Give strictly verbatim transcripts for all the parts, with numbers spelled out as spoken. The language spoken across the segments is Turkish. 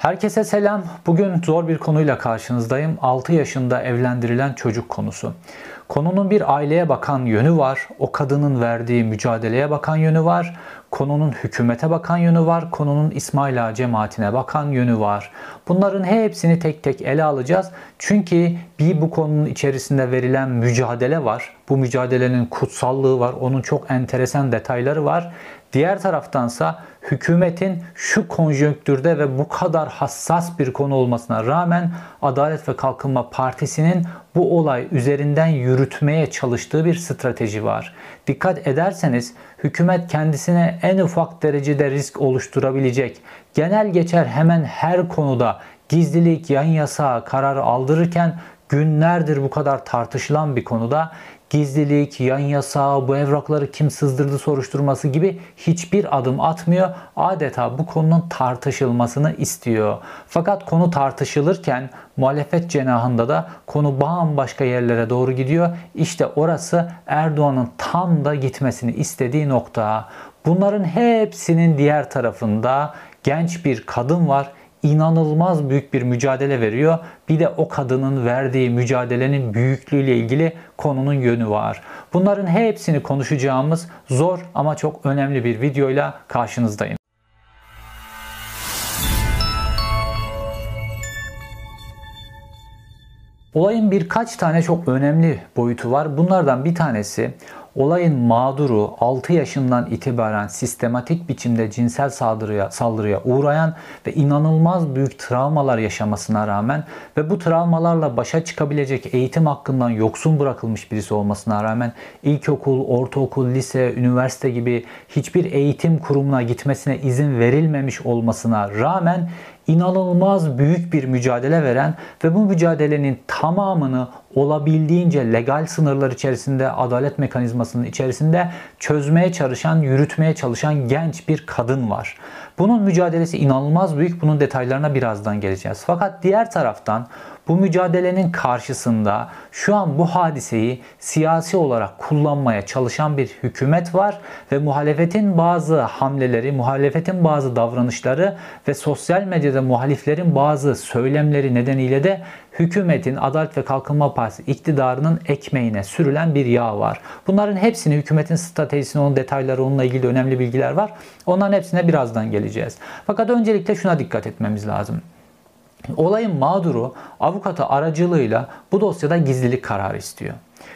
Herkese selam. Bugün zor bir konuyla karşınızdayım. altı yaşında evlendirilen çocuk konusu. Konunun bir aileye bakan yönü var. O kadının verdiği mücadeleye bakan yönü var. Konunun hükümete bakan yönü var. Konunun İsmailağa cemaatine bakan yönü var. Bunların hepsini tek tek ele alacağız. Çünkü bir bu konunun içerisinde verilen mücadele var. Bu mücadelenin kutsallığı var. Onun çok enteresan detayları var. Diğer taraftansa hükümetin şu konjonktürde ve bu kadar hassas bir konu olmasına rağmen Adalet ve Kalkınma Partisi'nin bu olay üzerinden yürütmeye çalıştığı bir strateji var. Dikkat ederseniz hükümet kendisine en ufak derecede risk oluşturabilecek, genel geçer hemen her konuda gizlilik, yayın yasağı kararı aldırırken günlerdir bu kadar tartışılan bir konuda gizlilik, yayın yasağı, bu evrakları kim sızdırdı soruşturması gibi hiçbir adım atmıyor. Adeta bu konunun tartışılmasını istiyor. Fakat konu tartışılırken muhalefet cenahında da konu bambaşka yerlere doğru gidiyor. İşte orası Erdoğan'ın tam da gitmesini istediği nokta. Bunların hepsinin diğer tarafında genç bir kadın var. İnanılmaz büyük bir mücadele veriyor. Bir de o kadının verdiği mücadelenin büyüklüğüyle ilgili konunun yönü var. Bunların hepsini konuşacağımız zor ama çok önemli bir videoyla karşınızdayım. Olayın birkaç tane çok önemli boyutu var. Bunlardan bir tanesi olayın mağduru altı yaşından itibaren sistematik biçimde cinsel saldırıya, saldırıya uğrayan ve inanılmaz büyük travmalar yaşamasına rağmen ve bu travmalarla başa çıkabilecek eğitim hakkından yoksun bırakılmış birisi olmasına rağmen ilkokul, ortaokul, lise, üniversite gibi hiçbir eğitim kurumuna gitmesine izin verilmemiş olmasına rağmen İnanılmaz büyük bir mücadele veren ve bu mücadelenin tamamını olabildiğince legal sınırlar içerisinde, adalet mekanizmasının içerisinde çözmeye çalışan, yürütmeye çalışan genç bir kadın var. Bunun mücadelesi inanılmaz büyük. Bunun detaylarına birazdan geleceğiz. Fakat diğer taraftan bu mücadelenin karşısında şu an bu hadiseyi siyasi olarak kullanmaya çalışan bir hükümet var ve muhalefetin bazı hamleleri, muhalefetin bazı davranışları ve sosyal medyada muhaliflerin bazı söylemleri nedeniyle de hükümetin, Adalet ve Kalkınma Partisi iktidarının ekmeğine sürülen bir yağ var. Bunların hepsini, hükümetin stratejisini, onun detayları, onunla ilgili önemli bilgiler var. Onların hepsine birazdan geleceğiz. Fakat öncelikle şuna dikkat etmemiz lazım. Olayın mağduru avukatı aracılığıyla bu dosyada gizlilik kararı istiyor.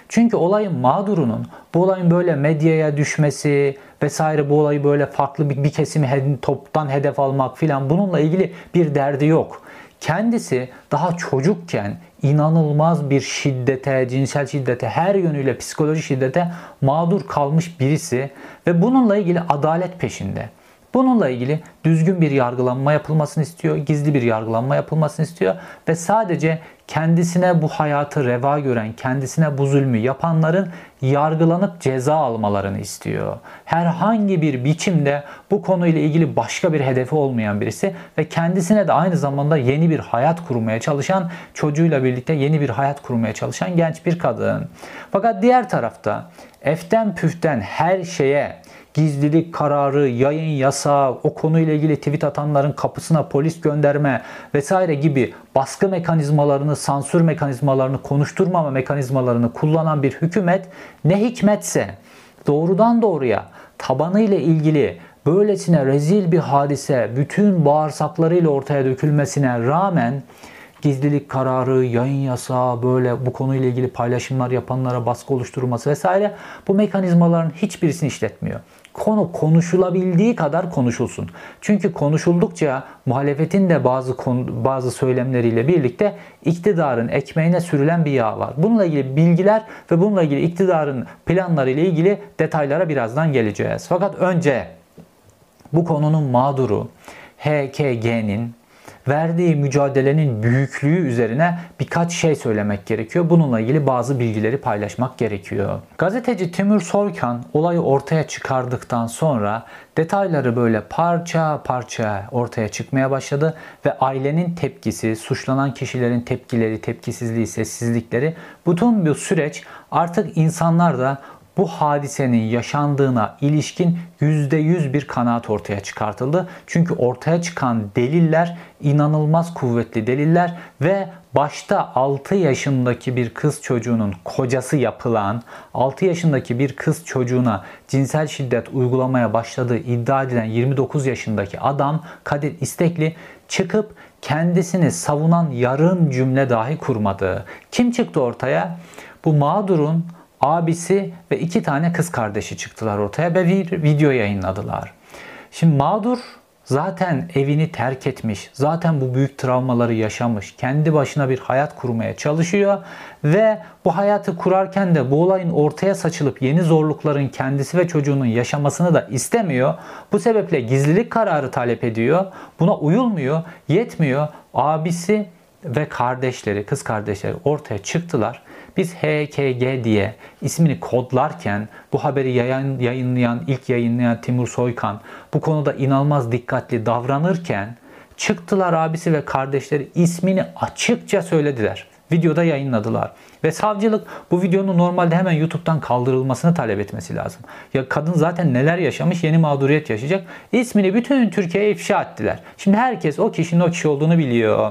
Çünkü olayın mağdurunun bu olayın böyle medyaya düşmesi vesaire, bu olayı böyle farklı bir, bir kesimi toptan hedef almak filan, bununla ilgili bir derdi yok. Kendisi daha çocukken inanılmaz bir şiddete, cinsel şiddete, her yönüyle psikoloji şiddete mağdur kalmış birisi ve bununla ilgili adalet peşinde. Bununla ilgili düzgün bir yargılanma yapılmasını istiyor, gizli bir yargılanma yapılmasını istiyor ve sadece kendisine bu hayatı reva gören, kendisine bu zulmü yapanların yargılanıp ceza almalarını istiyor. Herhangi bir biçimde bu konuyla ilgili başka bir hedefi olmayan birisi ve kendisine de aynı zamanda yeni bir hayat kurmaya çalışan, çocuğuyla birlikte yeni bir hayat kurmaya çalışan genç bir kadın. Fakat diğer tarafta eften püften her şeye, gizlilik kararı, yayın yasağı, o konuyla ilgili tweet atanların kapısına polis gönderme vesaire gibi baskı mekanizmalarını, sansür mekanizmalarını, konuşturmama mekanizmalarını kullanan bir hükümet ne hikmetse doğrudan doğruya tabanıyla ilgili böylesine rezil bir hadise bütün bağırsaklarıyla ortaya dökülmesine rağmen gizlilik kararı, yayın yasağı, böyle bu konuyla ilgili paylaşımlar yapanlara baskı oluşturulması vesaire, bu mekanizmaların hiçbirisini işletmiyor. Konu konuşulabildiği kadar konuşulsun. Çünkü konuşuldukça muhalefetin de bazı konu, bazı söylemleriyle birlikte iktidarın ekmeğine sürülen bir yağ var. Bununla ilgili bilgiler ve bununla ilgili iktidarın planları ile ilgili detaylara birazdan geleceğiz. Fakat önce bu konunun mağduru H K G'nin verdiği mücadelenin büyüklüğü üzerine birkaç şey söylemek gerekiyor. Bununla ilgili bazı bilgileri paylaşmak gerekiyor. Gazeteci Timur Soykan olayı ortaya çıkardıktan sonra detayları böyle parça parça ortaya çıkmaya başladı ve ailenin tepkisi, suçlanan kişilerin tepkileri, tepkisizliği, sessizlikleri, bütün bu süreç artık insanlar da bu hadisenin yaşandığına ilişkin yüzde yüz bir kanaat ortaya çıkartıldı. Çünkü ortaya çıkan deliller inanılmaz kuvvetli deliller ve başta altı yaşındaki bir kız çocuğunun kocası yapılan, altı yaşındaki bir kız çocuğuna cinsel şiddet uygulamaya başladığı iddia edilen yirmi dokuz yaşındaki adam Kadir İstekli çıkıp kendisini savunan yarım cümle dahi kurmadı. Kim çıktı ortaya? Bu mağdurun abisi ve iki tane kız kardeşi çıktılar ortaya ve bir video yayınladılar. Şimdi mağdur zaten evini terk etmiş, zaten bu büyük travmaları yaşamış, kendi başına bir hayat kurmaya çalışıyor ve bu hayatı kurarken de bu olayın ortaya saçılıp yeni zorlukların kendisi ve çocuğunun yaşamasını da istemiyor. Bu sebeple gizlilik kararı talep ediyor. Buna uyulmuyor, yetmiyor. Abisi ve kardeşleri, kız kardeşleri ortaya çıktılar. Biz H K G diye ismini kodlarken bu haberi yayın, yayınlayan, ilk yayınlayan Timur Soykan bu konuda inanılmaz dikkatli davranırken çıktılar abisi ve kardeşleri ismini açıkça söylediler. Videoda yayınladılar. Ve savcılık bu videonun normalde hemen YouTube'dan kaldırılmasını talep etmesi lazım. Ya kadın zaten neler yaşamış, yeni mağduriyet yaşayacak. İsmini bütün Türkiye'ye ifşa ettiler. Şimdi herkes o kişinin o kişi olduğunu biliyor.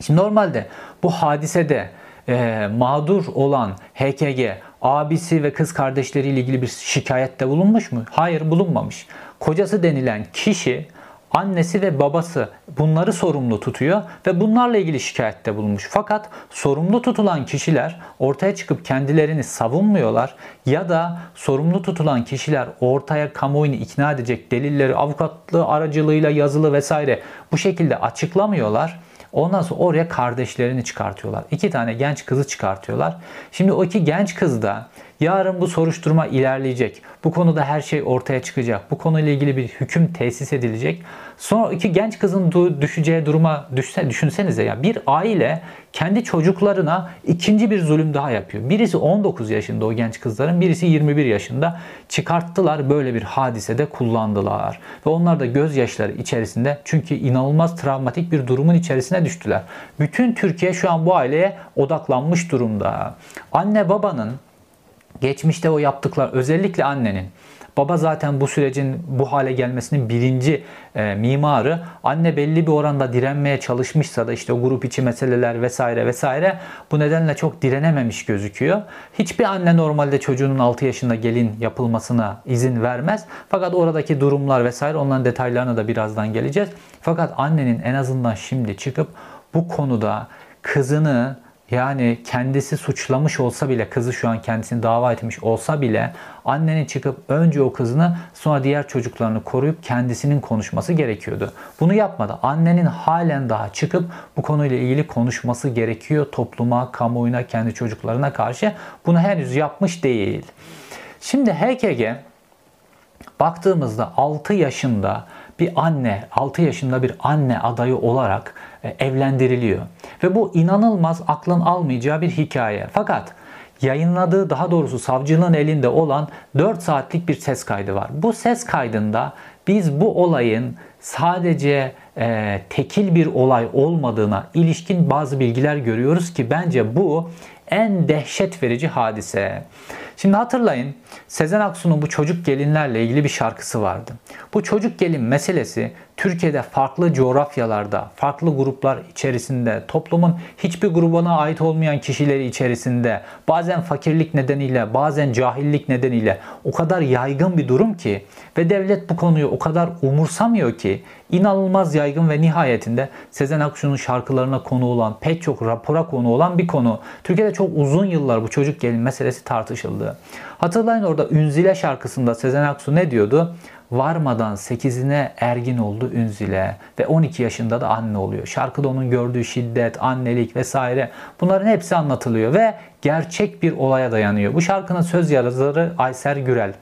Şimdi normalde bu hadisede E, mağdur olan H K G abisi ve kız kardeşleriyle ilgili bir şikayette bulunmuş mu? Hayır, bulunmamış. Kocası denilen kişi annesi ve babası bunları sorumlu tutuyor ve bunlarla ilgili şikayette bulunmuş. Fakat sorumlu tutulan kişiler ortaya çıkıp kendilerini savunmuyorlar ya da sorumlu tutulan kişiler ortaya kamuoyunu ikna edecek delilleri avukatlığı aracılığıyla yazılı vesaire bu şekilde açıklamıyorlar. Ondan sonra oraya kardeşlerini çıkartıyorlar. İki tane genç kızı çıkartıyorlar. Şimdi o iki genç kız da yarın bu soruşturma ilerleyecek. Bu konuda her şey ortaya çıkacak. Bu konuyla ilgili bir hüküm tesis edilecek. Sonra iki genç kızın düşeceği duruma düşünsenize ya. Bir aile kendi çocuklarına ikinci bir zulüm daha yapıyor. Birisi on dokuz yaşında o genç kızların, birisi yirmi bir yaşında. Çıkarttılar, böyle bir hadisede kullandılar. Ve onlar da gözyaşları içerisinde, çünkü inanılmaz travmatik bir durumun içerisine düştüler. Bütün Türkiye şu an bu aileye odaklanmış durumda. Anne babanın geçmişte o yaptıkları, özellikle annenin, baba zaten bu sürecin bu hale gelmesinin birinci e, mimarı. Anne belli bir oranda direnmeye çalışmışsa da işte grup içi meseleler vesaire vesaire bu nedenle çok direnememiş gözüküyor. Hiçbir anne normalde çocuğunun altı yaşında gelin yapılmasına izin vermez. Fakat oradaki durumlar vesaire, onların detaylarına da birazdan geleceğiz. Fakat annenin en azından şimdi çıkıp bu konuda kızını, yani kendisi suçlamış olsa bile, kızı şu an kendisini dava etmiş olsa bile, annenin çıkıp önce o kızını sonra diğer çocuklarını koruyup kendisinin konuşması gerekiyordu. Bunu yapmadı. Annenin halen daha çıkıp bu konuyla ilgili konuşması gerekiyor. Topluma, kamuoyuna, kendi çocuklarına karşı bunu henüz yapmış değil. Şimdi H K G baktığımızda altı yaşında bir anne, altı yaşında bir anne adayı olarak evlendiriliyor. Ve bu inanılmaz, aklın almayacağı bir hikaye. Fakat yayınladığı, daha doğrusu savcılığın elinde olan dört saatlik bir ses kaydı var. Bu ses kaydında biz bu olayın sadece e, tekil bir olay olmadığına ilişkin bazı bilgiler görüyoruz ki bence bu en dehşet verici hadise. Şimdi hatırlayın, Sezen Aksu'nun bu çocuk gelinlerle ilgili bir şarkısı vardı. Bu çocuk gelin meselesi Türkiye'de farklı coğrafyalarda, farklı gruplar içerisinde, toplumun hiçbir grubuna ait olmayan kişileri içerisinde, bazen fakirlik nedeniyle, bazen cahillik nedeniyle o kadar yaygın bir durum ki ve devlet bu konuyu o kadar umursamıyor ki inanılmaz yaygın ve nihayetinde Sezen Aksu'nun şarkılarına konu olan, pek çok rapora konu olan bir konu. Türkiye'de çok uzun yıllar bu çocuk gelin meselesi tartışıldı. Hatırlayın, orada Ünzile şarkısında Sezen Aksu ne diyordu? Varmadan sekizine ergin oldu Ünzile ve on iki yaşında da anne oluyor. Şarkıda onun gördüğü şiddet, annelik vesaire, bunların hepsi anlatılıyor ve gerçek bir olaya dayanıyor. Bu şarkının söz yazarı Aysel Gürel.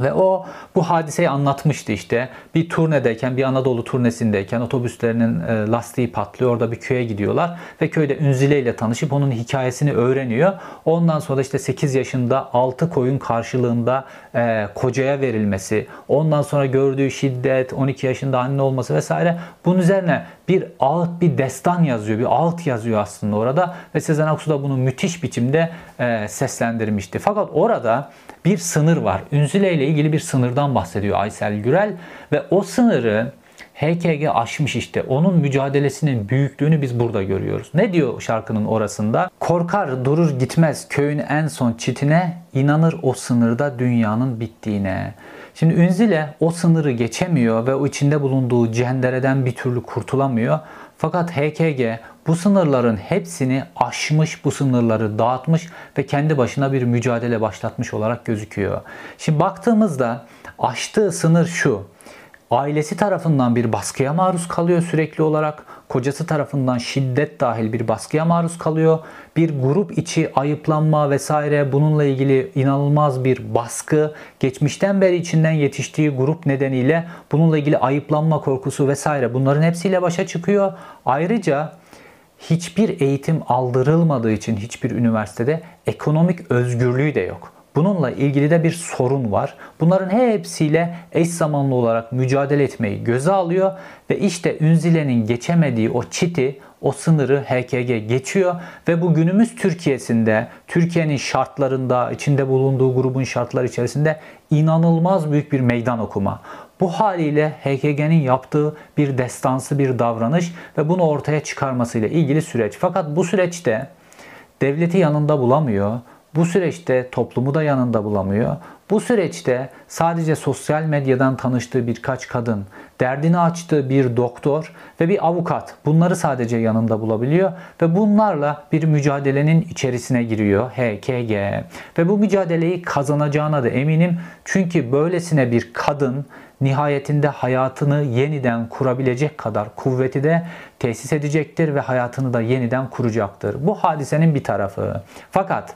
Ve o bu hadiseyi anlatmıştı işte. Bir turnedeyken, bir Anadolu turnesindeyken otobüslerinin lastiği patlıyor. Orada bir köye gidiyorlar ve köyde Ünzile ile tanışıp onun hikayesini öğreniyor. Ondan sonra işte sekiz yaşında altı koyun karşılığında e, kocaya verilmesi, ondan sonra gördüğü şiddet, on iki yaşında anne olması vesaire. Bunun üzerine bir ağıt, bir destan yazıyor, bir ağıt yazıyor aslında orada ve Sezen Aksu da bunu müthiş biçimde e, seslendirmişti. Fakat orada bir sınır var. Ünzile ile ilgili bir sınırdan bahsediyor Aysel Gürel ve o sınırı H K G aşmış işte. Onun mücadelesinin büyüklüğünü biz burada görüyoruz. Ne diyor şarkının orasında? Korkar durur gitmez köyün en son çitine, inanır o sınırda dünyanın bittiğine. Şimdi Ünzile o sınırı geçemiyor ve o içinde bulunduğu cendereden bir türlü kurtulamıyor. Fakat H K G bu sınırların hepsini aşmış, bu sınırları dağıtmış ve kendi başına bir mücadele başlatmış olarak gözüküyor. Şimdi baktığımızda aştığı sınır şu. Ailesi tarafından bir baskıya maruz kalıyor sürekli olarak. Kocası tarafından şiddet dahil bir baskıya maruz kalıyor. Bir grup içi ayıplanma vesaire, bununla ilgili inanılmaz bir baskı. Geçmişten beri içinden yetiştiği grup nedeniyle bununla ilgili ayıplanma korkusu vesaire, bunların hepsiyle başa çıkıyor. Ayrıca hiçbir eğitim aldırılmadığı için hiçbir üniversitede ekonomik özgürlüğü de yok. Bununla ilgili de bir sorun var. Bunların hepsiyle eş zamanlı olarak mücadele etmeyi göze alıyor ve işte Ünzile'nin geçemediği o çiti, o sınırı H K G geçiyor ve bu günümüz Türkiye'sinde, Türkiye'nin şartlarında, içinde bulunduğu grubun şartları içerisinde inanılmaz büyük bir meydan okuma. Bu haliyle H K G'nin yaptığı bir destansı bir davranış ve bunu ortaya çıkarmasıyla ilgili süreç. Fakat bu süreçte devleti yanında bulamıyor. Bu süreçte toplumu da yanında bulamıyor. Bu süreçte sadece sosyal medyadan tanıştığı birkaç kadın, derdini açtığı bir doktor ve bir avukat, bunları sadece yanında bulabiliyor ve bunlarla bir mücadelenin içerisine giriyor H K G. Ve bu mücadeleyi kazanacağına da eminim. Çünkü böylesine bir kadın nihayetinde hayatını yeniden kurabilecek kadar kuvveti de tesis edecektir ve hayatını da yeniden kuracaktır. Bu hadisenin bir tarafı. Fakat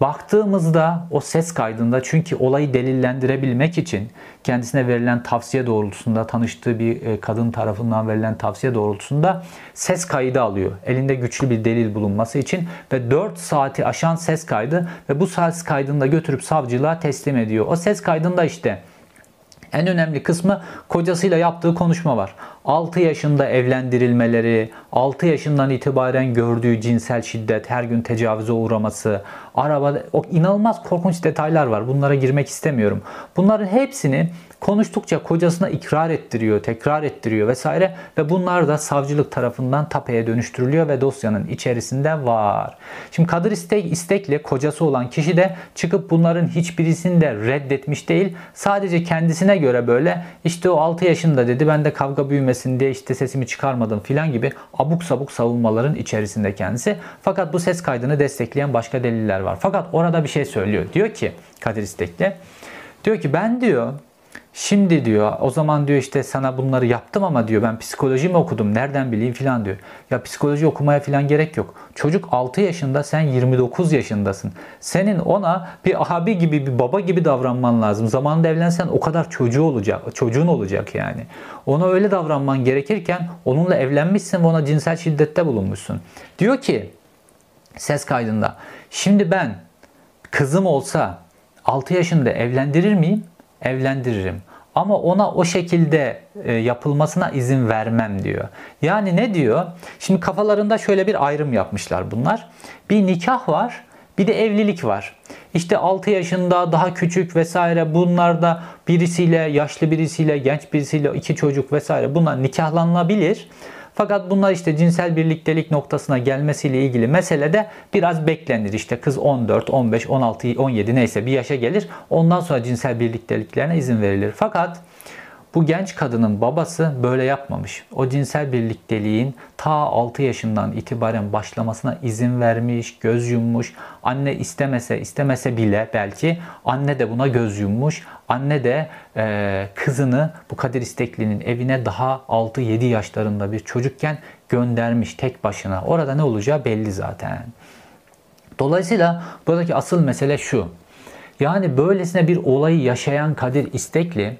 baktığımızda o ses kaydında, çünkü olayı delillendirebilmek için kendisine verilen tavsiye doğrultusunda, tanıştığı bir kadın tarafından verilen tavsiye doğrultusunda ses kaydı alıyor. Elinde güçlü bir delil bulunması için ve dört saati aşan ses kaydı ve bu ses kaydını da götürüp savcılığa teslim ediyor. O ses kaydında işte en önemli kısmı kocasıyla yaptığı konuşma var. altı yaşında evlendirilmeleri, altı yaşından itibaren gördüğü cinsel şiddet, her gün tecavüze uğraması, arabada, o inanılmaz korkunç detaylar var. Bunlara girmek istemiyorum. Bunların hepsini konuştukça kocasına ikrar ettiriyor, tekrar ettiriyor vesaire ve bunlar da savcılık tarafından tapeye dönüştürülüyor ve dosyanın içerisinde var. Şimdi Kadir İstekli, kocası olan kişi de çıkıp bunların hiçbirisini de reddetmiş değil. Sadece kendisine göre böyle işte o altı yaşında dedi, ben de kavga büyümesin diye işte sesimi çıkarmadım filan gibi abuk sabuk savunmaların içerisinde kendisi. Fakat bu ses kaydını destekleyen başka deliller var. Fakat orada bir şey söylüyor. Diyor ki Kadir İstekli, diyor ki ben diyor şimdi diyor o zaman diyor işte sana bunları yaptım ama diyor ben psikoloji mi okudum, nereden bileyim filan diyor. Ya psikoloji okumaya filan gerek yok. Çocuk altı yaşında, sen yirmi dokuz yaşındasın. Senin ona bir abi gibi, bir baba gibi davranman lazım. Zamanında evlensen o kadar çocuğu olacak, çocuğun olacak yani. Ona öyle davranman gerekirken onunla evlenmişsin ve ona cinsel şiddette bulunmuşsun. Diyor ki ses kaydında, şimdi ben kızım olsa altı yaşında evlendirir miyim? Evlendiririm. Ama ona o şekilde yapılmasına izin vermem diyor. Yani ne diyor? Şimdi kafalarında şöyle bir ayrım yapmışlar bunlar. Bir nikah var, bir de evlilik var. İşte altı yaşında daha küçük vesaire, bunlar da birisiyle, yaşlı birisiyle, genç birisiyle, iki çocuk vesaire, bunlar nikahlanabilir. Fakat bunlar işte cinsel birliktelik noktasına gelmesiyle ilgili meselede biraz beklenir. İşte kız on dört, on beş, on altı, on yedi neyse bir yaşa gelir. Ondan sonra cinsel birlikteliklerine izin verilir. Fakat bu genç kadının babası böyle yapmamış. O cinsel birlikteliğin ta altı yaşından itibaren başlamasına izin vermiş, göz yummuş. Anne istemese, istemese bile belki anne de buna göz yummuş. Anne de e, kızını bu Kadir İstekli'nin evine daha altı yedi yaşlarında bir çocukken göndermiş tek başına. Orada ne olacağı belli zaten. Dolayısıyla buradaki asıl mesele şu. Yani böylesine bir olayı yaşayan Kadir İstekli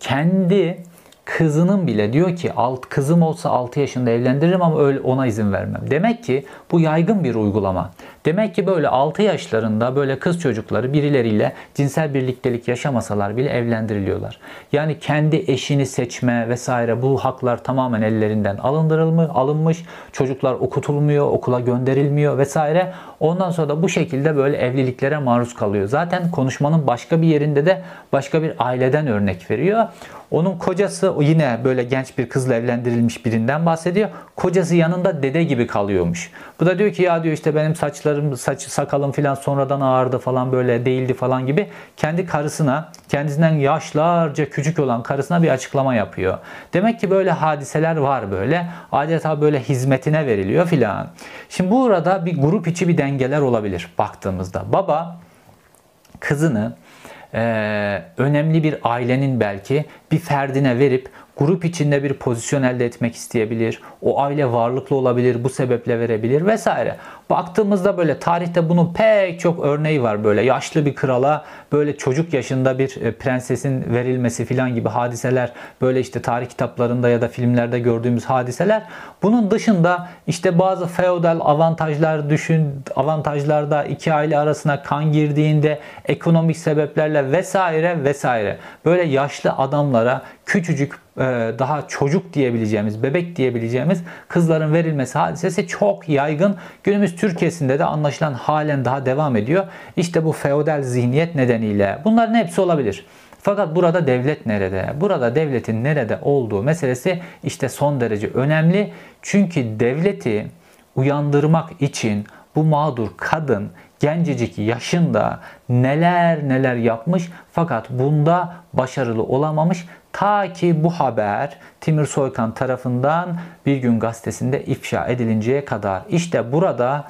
kendi kızının bile diyor ki alt kızım olsa altı yaşında evlendiririm ama öyle ona izin vermem. Demek ki bu yaygın bir uygulama. Demek ki böyle altı yaşlarında böyle kız çocukları birileriyle cinsel birliktelik yaşamasalar bile evlendiriliyorlar. Yani kendi eşini seçme vesaire bu haklar tamamen ellerinden alındırılmış, alınmış. Çocuklar okutulmuyor, okula gönderilmiyor vesaire. Ondan sonra da bu şekilde böyle evliliklere maruz kalıyor. Zaten konuşmanın başka bir yerinde de başka bir aileden örnek veriyor. Onun kocası yine böyle genç bir kızla evlendirilmiş birinden bahsediyor. Kocası yanında dede gibi kalıyormuş. Bu da diyor ki ya diyor işte benim saçlarım, saç, sakalım filan sonradan ağardı falan böyle değildi falan gibi. Kendi karısına, kendisinden yaşlarca küçük olan karısına bir açıklama yapıyor. Demek ki böyle hadiseler var böyle. Adeta böyle hizmetine veriliyor filan. Şimdi burada bir grup içi bir dengeler olabilir baktığımızda. Baba kızını Ee, önemli bir ailenin belki bir ferdine verip grup içinde bir pozisyon elde etmek isteyebilir. O aile varlıklı olabilir, bu sebeple verebilir vesaire. Baktığımızda böyle tarihte bunun pek çok örneği var böyle. Yaşlı bir krala böyle çocuk yaşında bir prensesin verilmesi filan gibi hadiseler. Böyle işte tarih kitaplarında ya da filmlerde gördüğümüz hadiseler. Bunun dışında işte bazı feodal avantajlar düşün, avantajlarda iki aile arasına kan girdiğinde ekonomik sebeplerle vesaire vesaire. Böyle yaşlı adamlara küçücük daha çocuk diyebileceğimiz, bebek diyebileceğimiz kızların verilmesi hadisesi çok yaygın. Günümüz Türkiye'sinde de anlaşılan halen daha devam ediyor. İşte bu feodal zihniyet nedeniyle bunların hepsi olabilir. Fakat burada devlet nerede? Burada devletin nerede olduğu meselesi işte son derece önemli. Çünkü devleti uyandırmak için bu mağdur kadın gencecik yaşında neler neler yapmış fakat bunda başarılı olamamış. Ta ki bu haber Timur Soykan tarafından Bir Gün Gazetesi'nde ifşa edilinceye kadar. İşte burada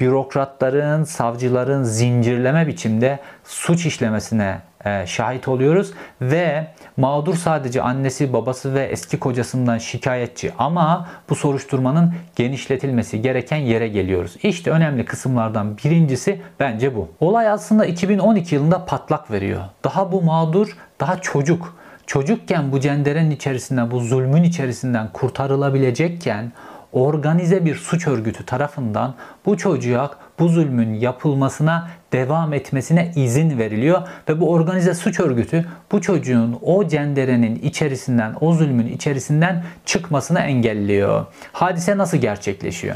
bürokratların, savcıların zincirleme biçimde suç işlemesine şahit oluyoruz. Ve mağdur sadece annesi, babası ve eski kocasından şikayetçi ama bu soruşturmanın genişletilmesi gereken yere geliyoruz. İşte önemli kısımlardan birincisi bence bu. Olay aslında iki bin on iki yılında patlak veriyor. Daha bu mağdur, daha çocuk. Çocukken bu cenderenin içerisinden, bu zulmün içerisinden kurtarılabilecekken organize bir suç örgütü tarafından bu çocuğa bu zulmün yapılmasına devam etmesine izin veriliyor. Ve bu organize suç örgütü bu çocuğun o cenderenin içerisinden, o zulmün içerisinden çıkmasını engelliyor. Hadise nasıl gerçekleşiyor?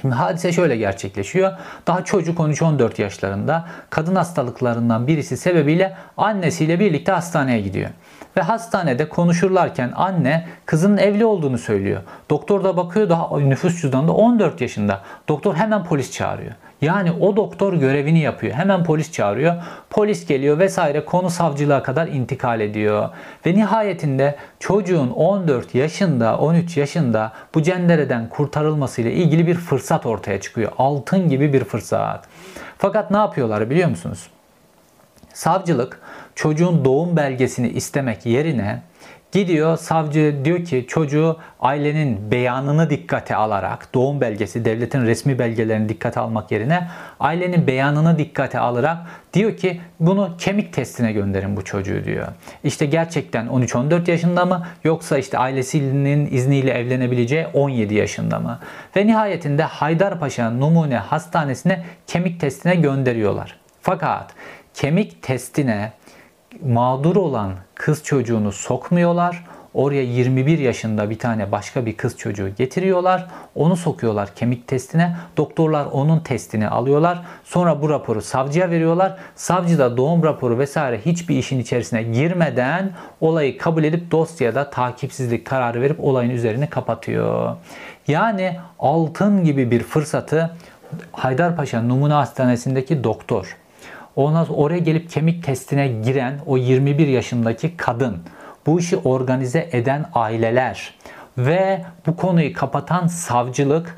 Şimdi hadise şöyle gerçekleşiyor. Daha çocuk on üç on dört yaşlarında kadın hastalıklarından birisi sebebiyle annesiyle birlikte hastaneye gidiyor. Ve hastanede konuşurlarken anne kızının evli olduğunu söylüyor. Doktor da bakıyor daha nüfus cüzdanında on dört yaşında. Doktor hemen polis çağırıyor. Yani o doktor görevini yapıyor. Hemen polis çağırıyor. Polis geliyor vesaire, konu savcılığa kadar intikal ediyor. Ve nihayetinde çocuğun on dört yaşında, on üç yaşında bu cendereden kurtarılmasıyla ilgili bir fırsat ortaya çıkıyor. Altın gibi bir fırsat. Fakat ne yapıyorlar biliyor musunuz? Savcılık çocuğun doğum belgesini istemek yerine gidiyor, savcı diyor ki çocuğu ailenin beyanını dikkate alarak, doğum belgesi devletin resmi belgelerini dikkate almak yerine ailenin beyanını dikkate alarak diyor ki bunu kemik testine gönderin bu çocuğu diyor. İşte gerçekten on üç on dört yaşında mı yoksa işte ailesinin izniyle evlenebileceği on yedi yaşında mı? Ve nihayetinde Haydarpaşa Numune Hastanesi'ne kemik testine gönderiyorlar. Fakat kemik testine mağdur olan kız çocuğunu sokmuyorlar. Oraya yirmi bir yaşında bir tane başka bir kız çocuğu getiriyorlar. Onu sokuyorlar kemik testine. Doktorlar onun testini alıyorlar. Sonra bu raporu savcıya veriyorlar. Savcı da doğum raporu vesaire hiçbir işin içerisine girmeden olayı kabul edip dosyada takipsizlik kararı verip olayın üzerini kapatıyor. Yani altın gibi bir fırsatı Haydarpaşa Numune Hastanesi'ndeki doktor, ondan sonra oraya gelip kemik testine giren o yirmi bir yaşındaki kadın, bu işi organize eden aileler ve bu konuyu kapatan savcılık,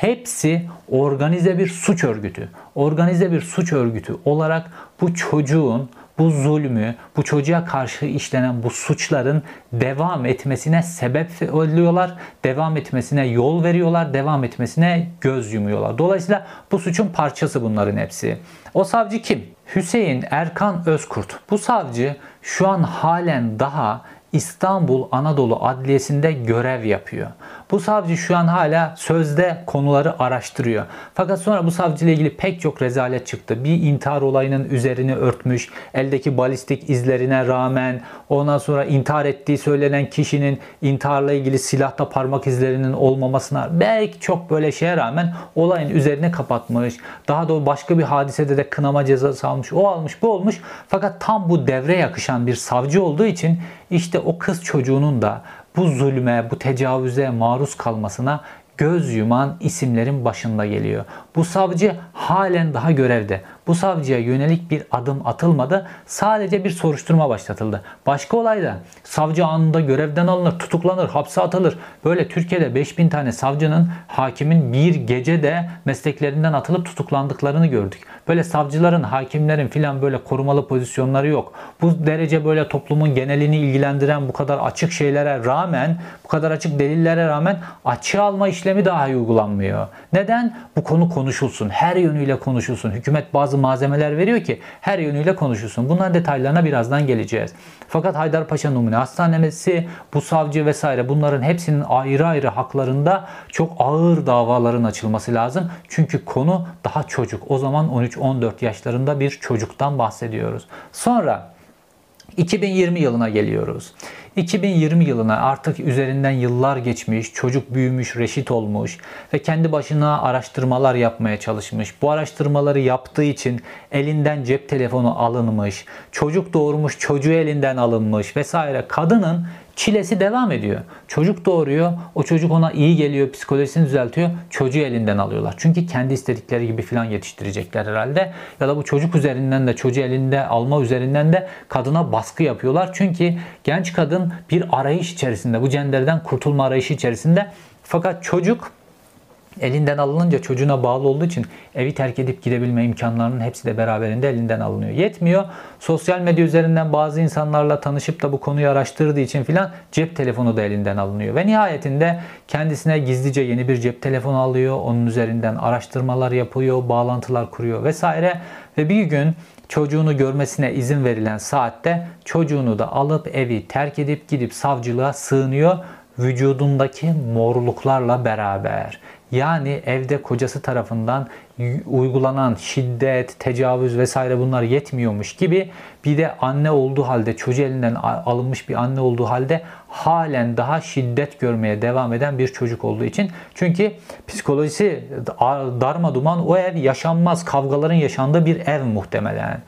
hepsi organize bir suç örgütü. Organize bir suç örgütü olarak bu çocuğun bu zulmü, bu çocuğa karşı işlenen bu suçların devam etmesine sebep oluyorlar, devam etmesine yol veriyorlar, devam etmesine göz yumuyorlar. Dolayısıyla bu suçun parçası bunların hepsi. O savcı kim? Hüseyin Erkan Özkurt. Bu savcı şu an halen daha İstanbul Anadolu Adliyesi'nde görev yapıyor. Bu savcı şu an hala sözde konuları araştırıyor. Fakat sonra bu savcıyla ilgili pek çok rezalet çıktı. Bir intihar olayının üzerini örtmüş, eldeki balistik izlerine rağmen, ondan sonra intihar ettiği söylenen kişinin intiharla ilgili silahta parmak izlerinin olmamasına, belki çok böyle şeye rağmen olayın üzerine kapatmış. Daha doğrusu başka bir hadisede de kınama cezası almış, o almış, bu olmuş. Fakat tam bu devre yakışan bir savcı olduğu için işte o kız çocuğunun da bu zulme, bu tecavüze maruz kalmasına göz yuman isimlerin başında geliyor. Bu savcı halen daha görevde. Bu savcıya yönelik bir adım atılmadı. Sadece bir soruşturma başlatıldı. Başka olayda savcı anında görevden alınır, tutuklanır, hapse atılır. Böyle Türkiye'de beş bin tane savcının, hakimin bir gecede mesleklerinden atılıp tutuklandıklarını gördük. Böyle savcıların, hakimlerin filan böyle korumalı pozisyonları yok. Bu derece böyle toplumun genelini ilgilendiren bu kadar açık şeylere rağmen, bu kadar açık delillere rağmen açığa alma işlemi dahi uygulanmıyor. Neden? Bu konu konuşulsun. Her yönüyle konuşulsun. Hükümet bazı malzemeler veriyor ki her yönüyle konuşulsun. Bunların detaylarına birazdan geleceğiz. Fakat Haydarpaşa Numune Hastanesi, bu savcı vesaire, bunların hepsinin ayrı ayrı haklarında çok ağır davaların açılması lazım. Çünkü konu daha çocuk. O zaman on üç on dört yaşlarında bir çocuktan bahsediyoruz. Sonra iki bin yirmi yılına geliyoruz. iki bin yirmi yılına artık üzerinden yıllar geçmiş, çocuk büyümüş, reşit olmuş ve kendi başına araştırmalar yapmaya çalışmış. Bu araştırmaları yaptığı için elinden cep telefonu alınmış, çocuk doğurmuş, çocuğu elinden alınmış vesaire. Kadının çilesi devam ediyor. Çocuk doğuruyor, o çocuk ona iyi geliyor, psikolojisini düzeltiyor, çocuğu elinden alıyorlar. Çünkü kendi istedikleri gibi falan yetiştirecekler herhalde. Ya da bu çocuk üzerinden de, çocuğu elinde alma üzerinden de kadına baskı yapıyorlar. Çünkü genç kadın bir arayış içerisinde, bu cenderden kurtulma arayışı içerisinde. Fakat çocuk elinden alınınca, çocuğuna bağlı olduğu için evi terk edip gidebilme imkanlarının hepsi de beraberinde elinden alınıyor. Yetmiyor. Sosyal medya üzerinden bazı insanlarla tanışıp da bu konuyu araştırdığı için filan cep telefonu da elinden alınıyor. Ve nihayetinde kendisine gizlice yeni bir cep telefonu alıyor. Onun üzerinden araştırmalar yapıyor, bağlantılar kuruyor vesaire. Ve bir gün çocuğunu görmesine izin verilen saatte çocuğunu da alıp evi terk edip gidip savcılığa sığınıyor. Vücudundaki morluklarla beraber. Yani evde kocası tarafından uygulanan şiddet, tecavüz vesaire bunlar yetmiyormuş gibi bir de anne olduğu halde, çocuğu elinden alınmış bir anne olduğu halde halen daha şiddet görmeye devam eden bir çocuk olduğu için. Çünkü psikolojisi darmaduman, o ev yaşanmaz, kavgaların yaşandığı bir ev muhtemelen.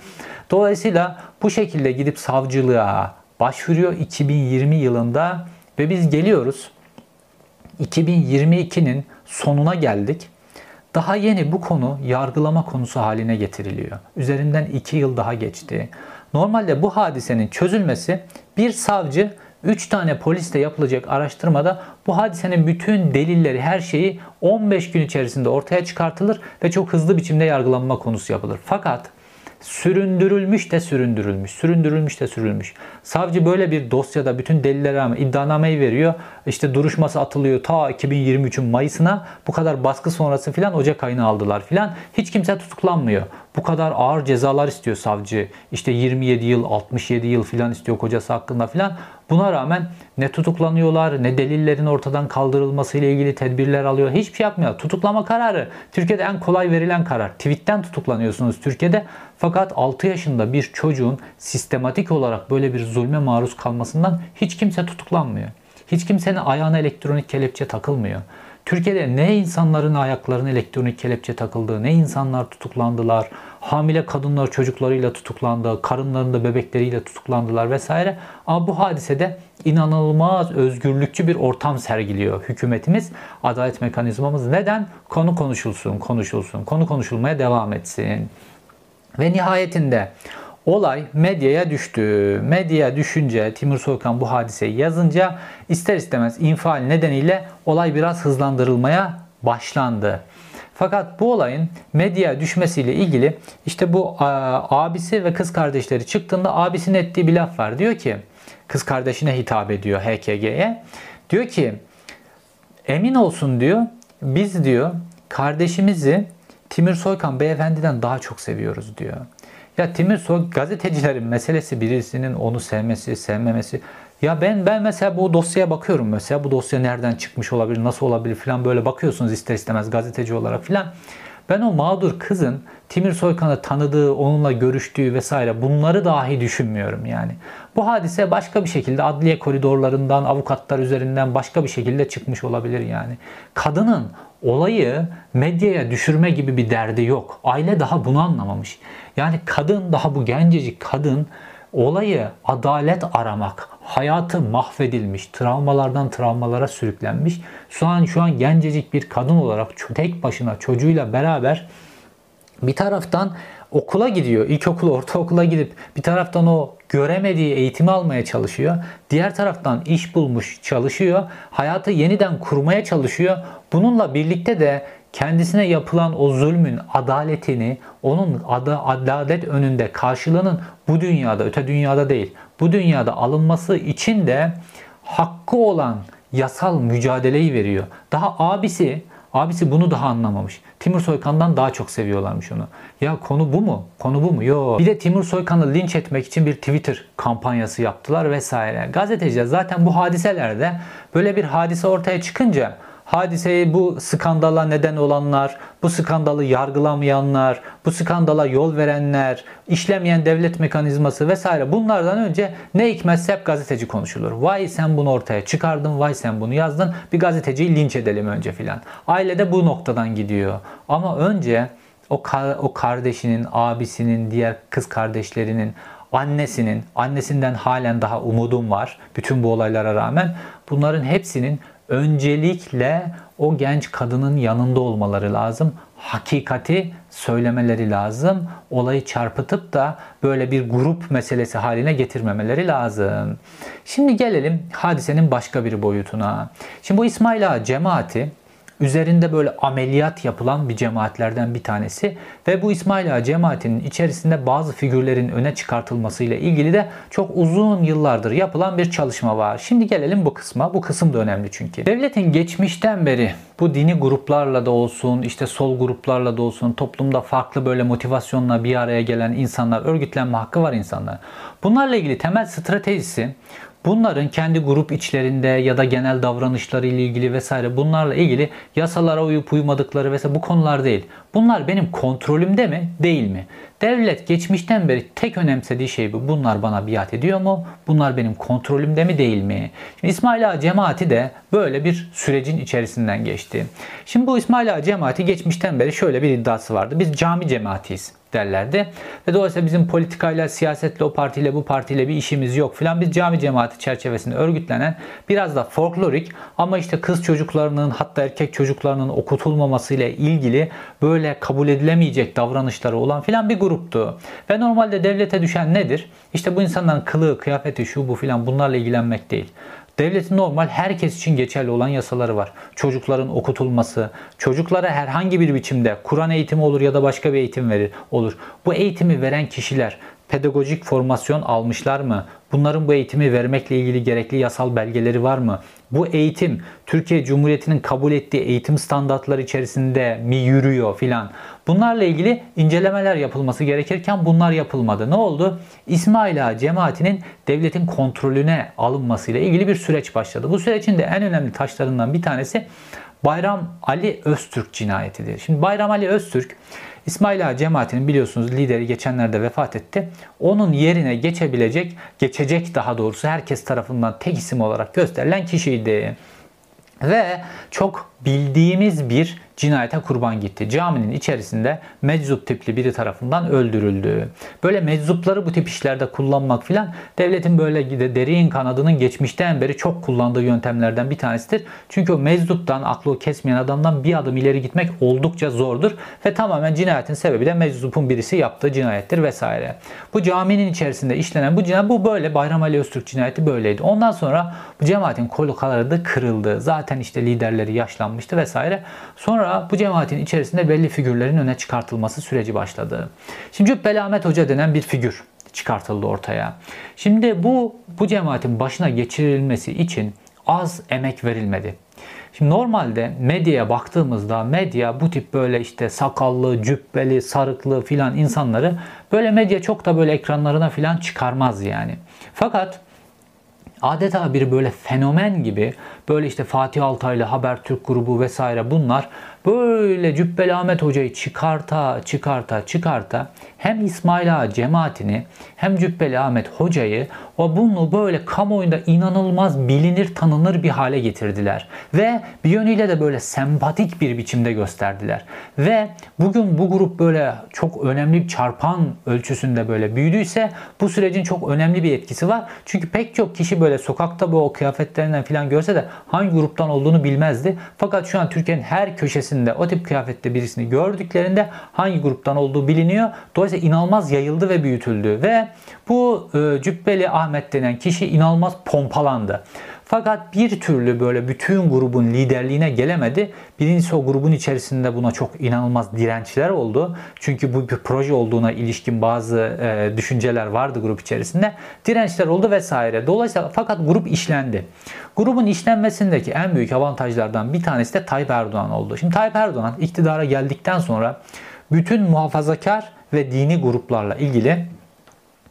Dolayısıyla bu şekilde gidip savcılığa başvuruyor iki bin yirmi yılında ve biz geliyoruz iki bin yirmi ikinin sonuna geldik. Daha yeni bu konu yargılama konusu haline getiriliyor. Üzerinden iki yıl daha geçti. Normalde bu hadisenin çözülmesi, bir savcı üç tane polisle yapılacak araştırmada bu hadisenin bütün delilleri, her şeyi on beş gün içerisinde ortaya çıkartılır ve çok hızlı biçimde yargılanma konusu yapılır. Fakat süründürülmüş de süründürülmüş, süründürülmüş de sürülmüş. Savcı böyle bir dosyada bütün delillere rağmen iddianameyi veriyor. İşte duruşması atılıyor ta iki bin yirmi üçün Mayıs'ına. Bu kadar baskı sonrası filan Ocak ayına aldılar filan. Hiç kimse tutuklanmıyor. Bu kadar ağır cezalar istiyor savcı. İşte yirmi yedi yıl, altmış yedi yıl filan istiyor kocası hakkında filan. Buna rağmen ne tutuklanıyorlar, ne delillerin ortadan kaldırılması ile ilgili tedbirler alıyor. Hiçbir şey yapmıyor. Tutuklama kararı Türkiye'de en kolay verilen karar. Tweet'ten tutuklanıyorsunuz Türkiye'de. Fakat altı yaşında bir çocuğun sistematik olarak böyle bir zulme maruz kalmasından hiç kimse tutuklanmıyor. Hiç kimsenin ayağına elektronik kelepçe takılmıyor. Türkiye'de ne insanların ayaklarına elektronik kelepçe takıldığı, ne insanlar tutuklandılar, hamile kadınlar çocuklarıyla tutuklandı, karınlarında bebekleriyle tutuklandılar vesaire. Ama bu hadisede inanılmaz özgürlükçü bir ortam sergiliyor hükümetimiz, adalet mekanizmamız. Neden? Konu konuşulsun, konuşulsun, konu konuşulmaya devam etsin. Ve nihayetinde olay medyaya düştü. Medyaya düşünce, Timur Soykan bu hadiseyi yazınca ister istemez infial nedeniyle olay biraz hızlandırılmaya başlandı. Fakat bu olayın medyaya düşmesiyle ilgili işte bu abisi ve kız kardeşleri çıktığında abisinin ettiği bir laf var. Diyor ki, kız kardeşine hitap ediyor H K G'ye. Diyor ki, emin olsun diyor, biz diyor kardeşimizi Timur Soykan beyefendiden daha çok seviyoruz diyor. Ya Timur Soykan, gazetecilerin meselesi birisinin onu sevmesi, sevmemesi. Ya ben ben mesela bu dosyaya bakıyorum, mesela bu dosya nereden çıkmış olabilir, nasıl olabilir filan, böyle bakıyorsunuz ister istemez gazeteci olarak filan. Ben o mağdur kızın Timur Soykan'ı tanıdığı, onunla görüştüğü vesaire bunları dahi düşünmüyorum yani. Bu hadise başka bir şekilde adliye koridorlarından, avukatlar üzerinden başka bir şekilde çıkmış olabilir yani. Kadının olayı medyaya düşürme gibi bir derdi yok. Aile daha bunu anlamamış. Yani kadın, daha bu gencecik kadın olayı adalet aramak, hayatı mahvedilmiş, travmalardan travmalara sürüklenmiş. Şu an, şu an gencecik bir kadın olarak tek başına çocuğuyla beraber bir taraftan okula gidiyor. İlkokula, ortaokula gidip bir taraftan o göremediği eğitimi almaya çalışıyor. Diğer taraftan iş bulmuş, çalışıyor. Hayatı yeniden kurmaya çalışıyor. Bununla birlikte de kendisine yapılan o zulmün adaletini, onun adalet önünde karşılığının bu dünyada, öte dünyada değil, bu dünyada alınması için de hakkı olan yasal mücadeleyi veriyor. Daha abisi, abisi bunu daha anlamamış. Timur Soykan'dan daha çok seviyorlarmış onu. Ya konu bu mu? Konu bu mu? Yo. Bir de Timur Soykan'ı linç etmek için bir Twitter kampanyası yaptılar vesaire. Gazeteciler zaten bu hadiselerde, böyle bir hadise ortaya çıkınca, hadiseyi, bu skandala neden olanlar, bu skandalı yargılamayanlar, bu skandala yol verenler, işlemeyen devlet mekanizması vesaire, bunlardan önce ne hikmetse hep gazeteci konuşulur. Vay sen bunu ortaya çıkardın, vay sen bunu yazdın, bir gazeteciyi linç edelim önce filan. Aile de bu noktadan gidiyor. Ama önce o, ka o kardeşinin, abisinin, diğer kız kardeşlerinin, annesinin, annesinden halen daha umudum var bütün bu olaylara rağmen, bunların hepsinin öncelikle o genç kadının yanında olmaları lazım. Hakikati söylemeleri lazım. Olayı çarpıtıp da böyle bir grup meselesi haline getirmemeleri lazım. Şimdi gelelim hadisenin başka bir boyutuna. Şimdi bu İsmailağa cemaati üzerinde böyle ameliyat yapılan bir cemaatlerden bir tanesi ve bu İsmailağa cemaatinin içerisinde bazı figürlerin öne çıkartılmasıyla ilgili de çok uzun yıllardır yapılan bir çalışma var. Şimdi gelelim bu kısma. Bu kısım da önemli çünkü. Devletin geçmişten beri bu dini gruplarla da olsun, işte sol gruplarla da olsun, toplumda farklı böyle motivasyonla bir araya gelen insanlar, örgütlenme hakkı var insanlar. Bunlarla ilgili temel stratejisi, bunların kendi grup içlerinde ya da genel davranışları ile ilgili vesaire, bunlarla ilgili yasalara uyup uymadıkları vesaire, bu konular değil. Bunlar benim kontrolümde mi, değil mi? Devlet geçmişten beri tek önemsediği şey bu. Bunlar bana biat ediyor mu? Bunlar benim kontrolümde mi, değil mi? Şimdi İsmailağa cemaati de böyle bir sürecin içerisinden geçti. Şimdi bu İsmailağa cemaati geçmişten beri şöyle bir iddiası vardı. Biz cami cemaatiyiz derlerdi. Ve dolayısıyla bizim politikayla, siyasetle, o partiyle, bu partiyle bir işimiz yok filan. Biz cami cemaati çerçevesinde örgütlenen, biraz da folklorik ama işte kız çocuklarının, hatta erkek çocuklarının okutulmamasıyla ilgili böyle kabul edilemeyecek davranışları olan filan bir gruptu. Ve normalde devlete düşen nedir? İşte bu insanların kılığı, kıyafeti, şu bu filan, bunlarla ilgilenmek değil. Devletin normal herkes için geçerli olan yasaları var. Çocukların okutulması, çocuklara herhangi bir biçimde Kur'an eğitimi olur ya da başka bir eğitim verir olur. Bu eğitimi veren kişiler pedagojik formasyon almışlar mı? Bunların bu eğitimi vermekle ilgili gerekli yasal belgeleri var mı? Bu eğitim Türkiye Cumhuriyeti'nin kabul ettiği eğitim standartları içerisinde mi yürüyor filan? Bunlarla ilgili incelemeler yapılması gerekirken bunlar yapılmadı. Ne oldu? İsmailağa cemaatinin devletin kontrolüne alınmasıyla ilgili bir süreç başladı. Bu sürecin de en önemli taşlarından bir tanesi Bayram Ali Öztürk cinayetidir. Şimdi Bayram Ali Öztürk, İsmailağa cemaatinin biliyorsunuz lideri geçenlerde vefat etti. Onun yerine geçebilecek, geçecek daha doğrusu herkes tarafından tek isim olarak gösterilen kişiydi. Ve çok bildiğimiz bir cinayete kurban gitti. Caminin içerisinde meczup tipli biri tarafından öldürüldü. Böyle meczupları bu tip işlerde kullanmak filan devletin böyle derin kanadının geçmişten beri çok kullandığı yöntemlerden bir tanesidir. Çünkü o meczuptan, aklı kesmeyen adamdan bir adım ileri gitmek oldukça zordur. Ve tamamen cinayetin sebebi de meczupun birisi yaptığı cinayettir vesaire. Bu caminin içerisinde işlenen bu cinayet, bu böyle Bayram Ali Öztürk cinayeti böyleydi. Ondan sonra bu cemaatin kolu kanadı kırıldı. Zaten işte liderleri yaşlanmıştı vesaire. Sonra Hatta bu cemaatin içerisinde belli figürlerin öne çıkartılması süreci başladı. Şimdi Cübbeli Ahmet Hoca denen bir figür çıkartıldı ortaya. Şimdi bu bu cemaatin başına geçirilmesi için az emek verilmedi. Şimdi normalde medyaya baktığımızda medya bu tip böyle işte sakallı, cübbeli, sarıklı filan insanları böyle medya çok da böyle ekranlarına filan çıkarmaz yani. Fakat adeta bir böyle fenomen gibi böyle işte Fatih Altaylı, Habertürk grubu vesaire bunlar böyle Cübbeli Ahmet Hoca'yı çıkarta çıkarta çıkarta hem İsmailağa cemaatini hem Cübbeli Ahmet Hoca'yı o bunu böyle kamuoyunda inanılmaz bilinir tanınır bir hale getirdiler. Ve bir yönüyle de böyle sempatik bir biçimde gösterdiler. Ve bugün bu grup böyle çok önemli bir çarpan ölçüsünde böyle büyüdüyse bu sürecin çok önemli bir etkisi var. Çünkü pek çok kişi böyle sokakta bu o kıyafetlerinden falan görse de hangi gruptan olduğunu bilmezdi. Fakat şu an Türkiye'nin her köşesinde o tip kıyafette birisini gördüklerinde hangi gruptan olduğu biliniyor. Dolayısıyla inanılmaz yayıldı ve büyütüldü. Ve bu e, Cübbeli Ahmet denen kişi inanılmaz pompalandı. Fakat bir türlü böyle bütün grubun liderliğine gelemedi. Birincisi o grubun içerisinde buna çok inanılmaz dirençler oldu. Çünkü bu bir proje olduğuna ilişkin bazı e, düşünceler vardı grup içerisinde. Dirençler oldu vesaire. Dolayısıyla fakat grup işlendi. Grubun işlenmesindeki en büyük avantajlardan bir tanesi de Tayyip Erdoğan oldu. Şimdi Tayyip Erdoğan iktidara geldikten sonra bütün muhafazakar ve dini gruplarla ilgili,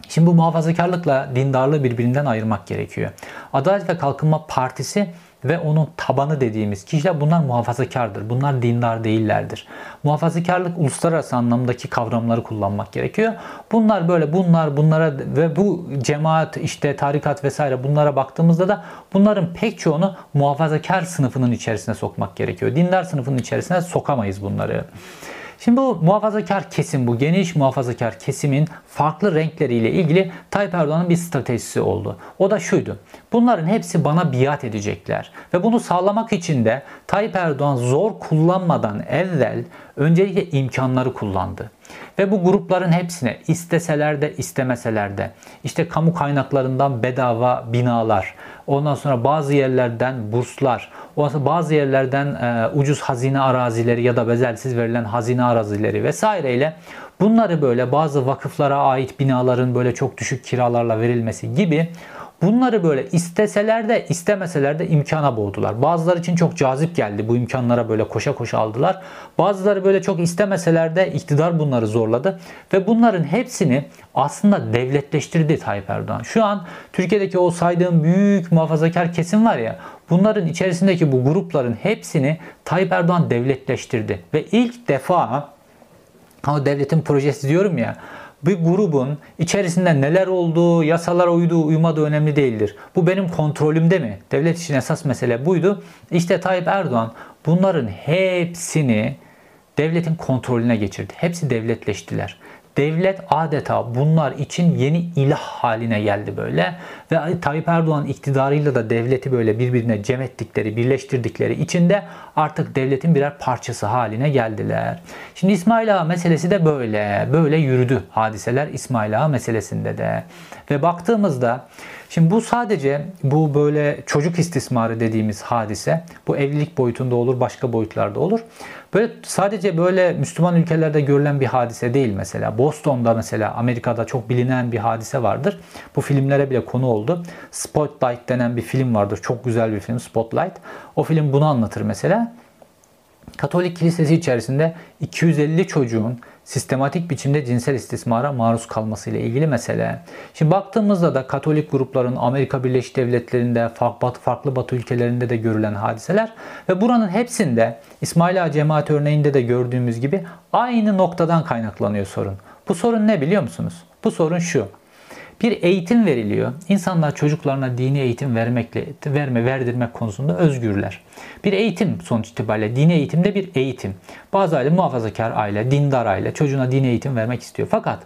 şimdi bu muhafazakarlıkla dindarlığı birbirinden ayırmak gerekiyor. Adalet ve Kalkınma Partisi ve onun tabanı dediğimiz kişiler bunlar muhafazakardır. Bunlar dindar değillerdir. Muhafazakarlık uluslararası anlamdaki kavramları kullanmak gerekiyor. Bunlar böyle bunlar bunlara ve bu cemaat işte tarikat vesaire bunlara baktığımızda da bunların pek çoğunu muhafazakar sınıfının içerisine sokmak gerekiyor. Dindar sınıfının içerisine sokamayız bunları. Şimdi bu muhafazakar kesim, bu geniş muhafazakar kesimin farklı renkleriyle ilgili Tayyip Erdoğan'ın bir stratejisi oldu. O da şuydu. Bunların hepsi bana biat edecekler. Ve bunu sağlamak için de Tayyip Erdoğan zor kullanmadan evvel öncelikle imkanları kullandı. Ve bu grupların hepsine isteseler de istemeseler de işte kamu kaynaklarından bedava binalar, ondan sonra bazı yerlerden burslar, ondan sonra bazı yerlerden e, ucuz hazine arazileri ya da bedelsiz verilen hazine arazileri vesaireyle bunları böyle bazı vakıflara ait binaların böyle çok düşük kiralarla verilmesi gibi bunları böyle isteseler de istemeseler de imkana boğdular. Bazıları için çok cazip geldi. Bu imkanlara böyle koşa koşa aldılar. Bazıları böyle çok istemeseler de iktidar bunları zorladı. Ve bunların hepsini aslında devletleştirdi Tayyip Erdoğan. Şu an Türkiye'deki o saydığım büyük muhafazakar kesim var ya, bunların içerisindeki bu grupların hepsini Tayyip Erdoğan devletleştirdi. Ve ilk defa o devletin projesi diyorum ya, bir grubun içerisinde neler olduğu, yasalara uyduğu, uymadığı önemli değildir. Bu benim kontrolümde mi? Devlet için esas mesele buydu. İşte Tayyip Erdoğan bunların hepsini devletin kontrolüne geçirdi. Hepsi devletleştiler. Devlet adeta bunlar için yeni ilah haline geldi böyle. Ve Tayyip Erdoğan iktidarıyla da devleti böyle birbirine cem ettikleri, birleştirdikleri için de artık devletin birer parçası haline geldiler. Şimdi İsmailağa meselesi de böyle. Böyle yürüdü hadiseler İsmailağa meselesinde de. Ve baktığımızda şimdi bu sadece bu böyle çocuk istismarı dediğimiz hadise, bu evlilik boyutunda olur, başka boyutlarda olur. Böyle sadece böyle Müslüman ülkelerde görülen bir hadise değil mesela. Boston'da mesela Amerika'da çok bilinen bir hadise vardır. Bu filmlere bile konu oldu. Spotlight denen bir film vardır. Çok güzel bir film Spotlight. O film bunu anlatır mesela. Katolik kilisesi içerisinde iki yüz elli çocuğun sistematik biçimde cinsel istismara maruz kalmasıyla ilgili mesele. Şimdi baktığımızda da Katolik grupların Amerika Birleşik Devletleri'nde, farklı Batı ülkelerinde de görülen hadiseler ve buranın hepsinde İsmailağa cemaati örneğinde de gördüğümüz gibi aynı noktadan kaynaklanıyor sorun. Bu sorun ne biliyor musunuz? Bu sorun şu. Bir eğitim veriliyor. İnsanlar çocuklarına dini eğitim vermekle verme verdirmek konusunda özgürler. Bir eğitim sonuç itibariyle dini eğitimde bir eğitim. Bazı aile muhafazakar aile, dindar aile çocuğuna dini eğitim vermek istiyor. Fakat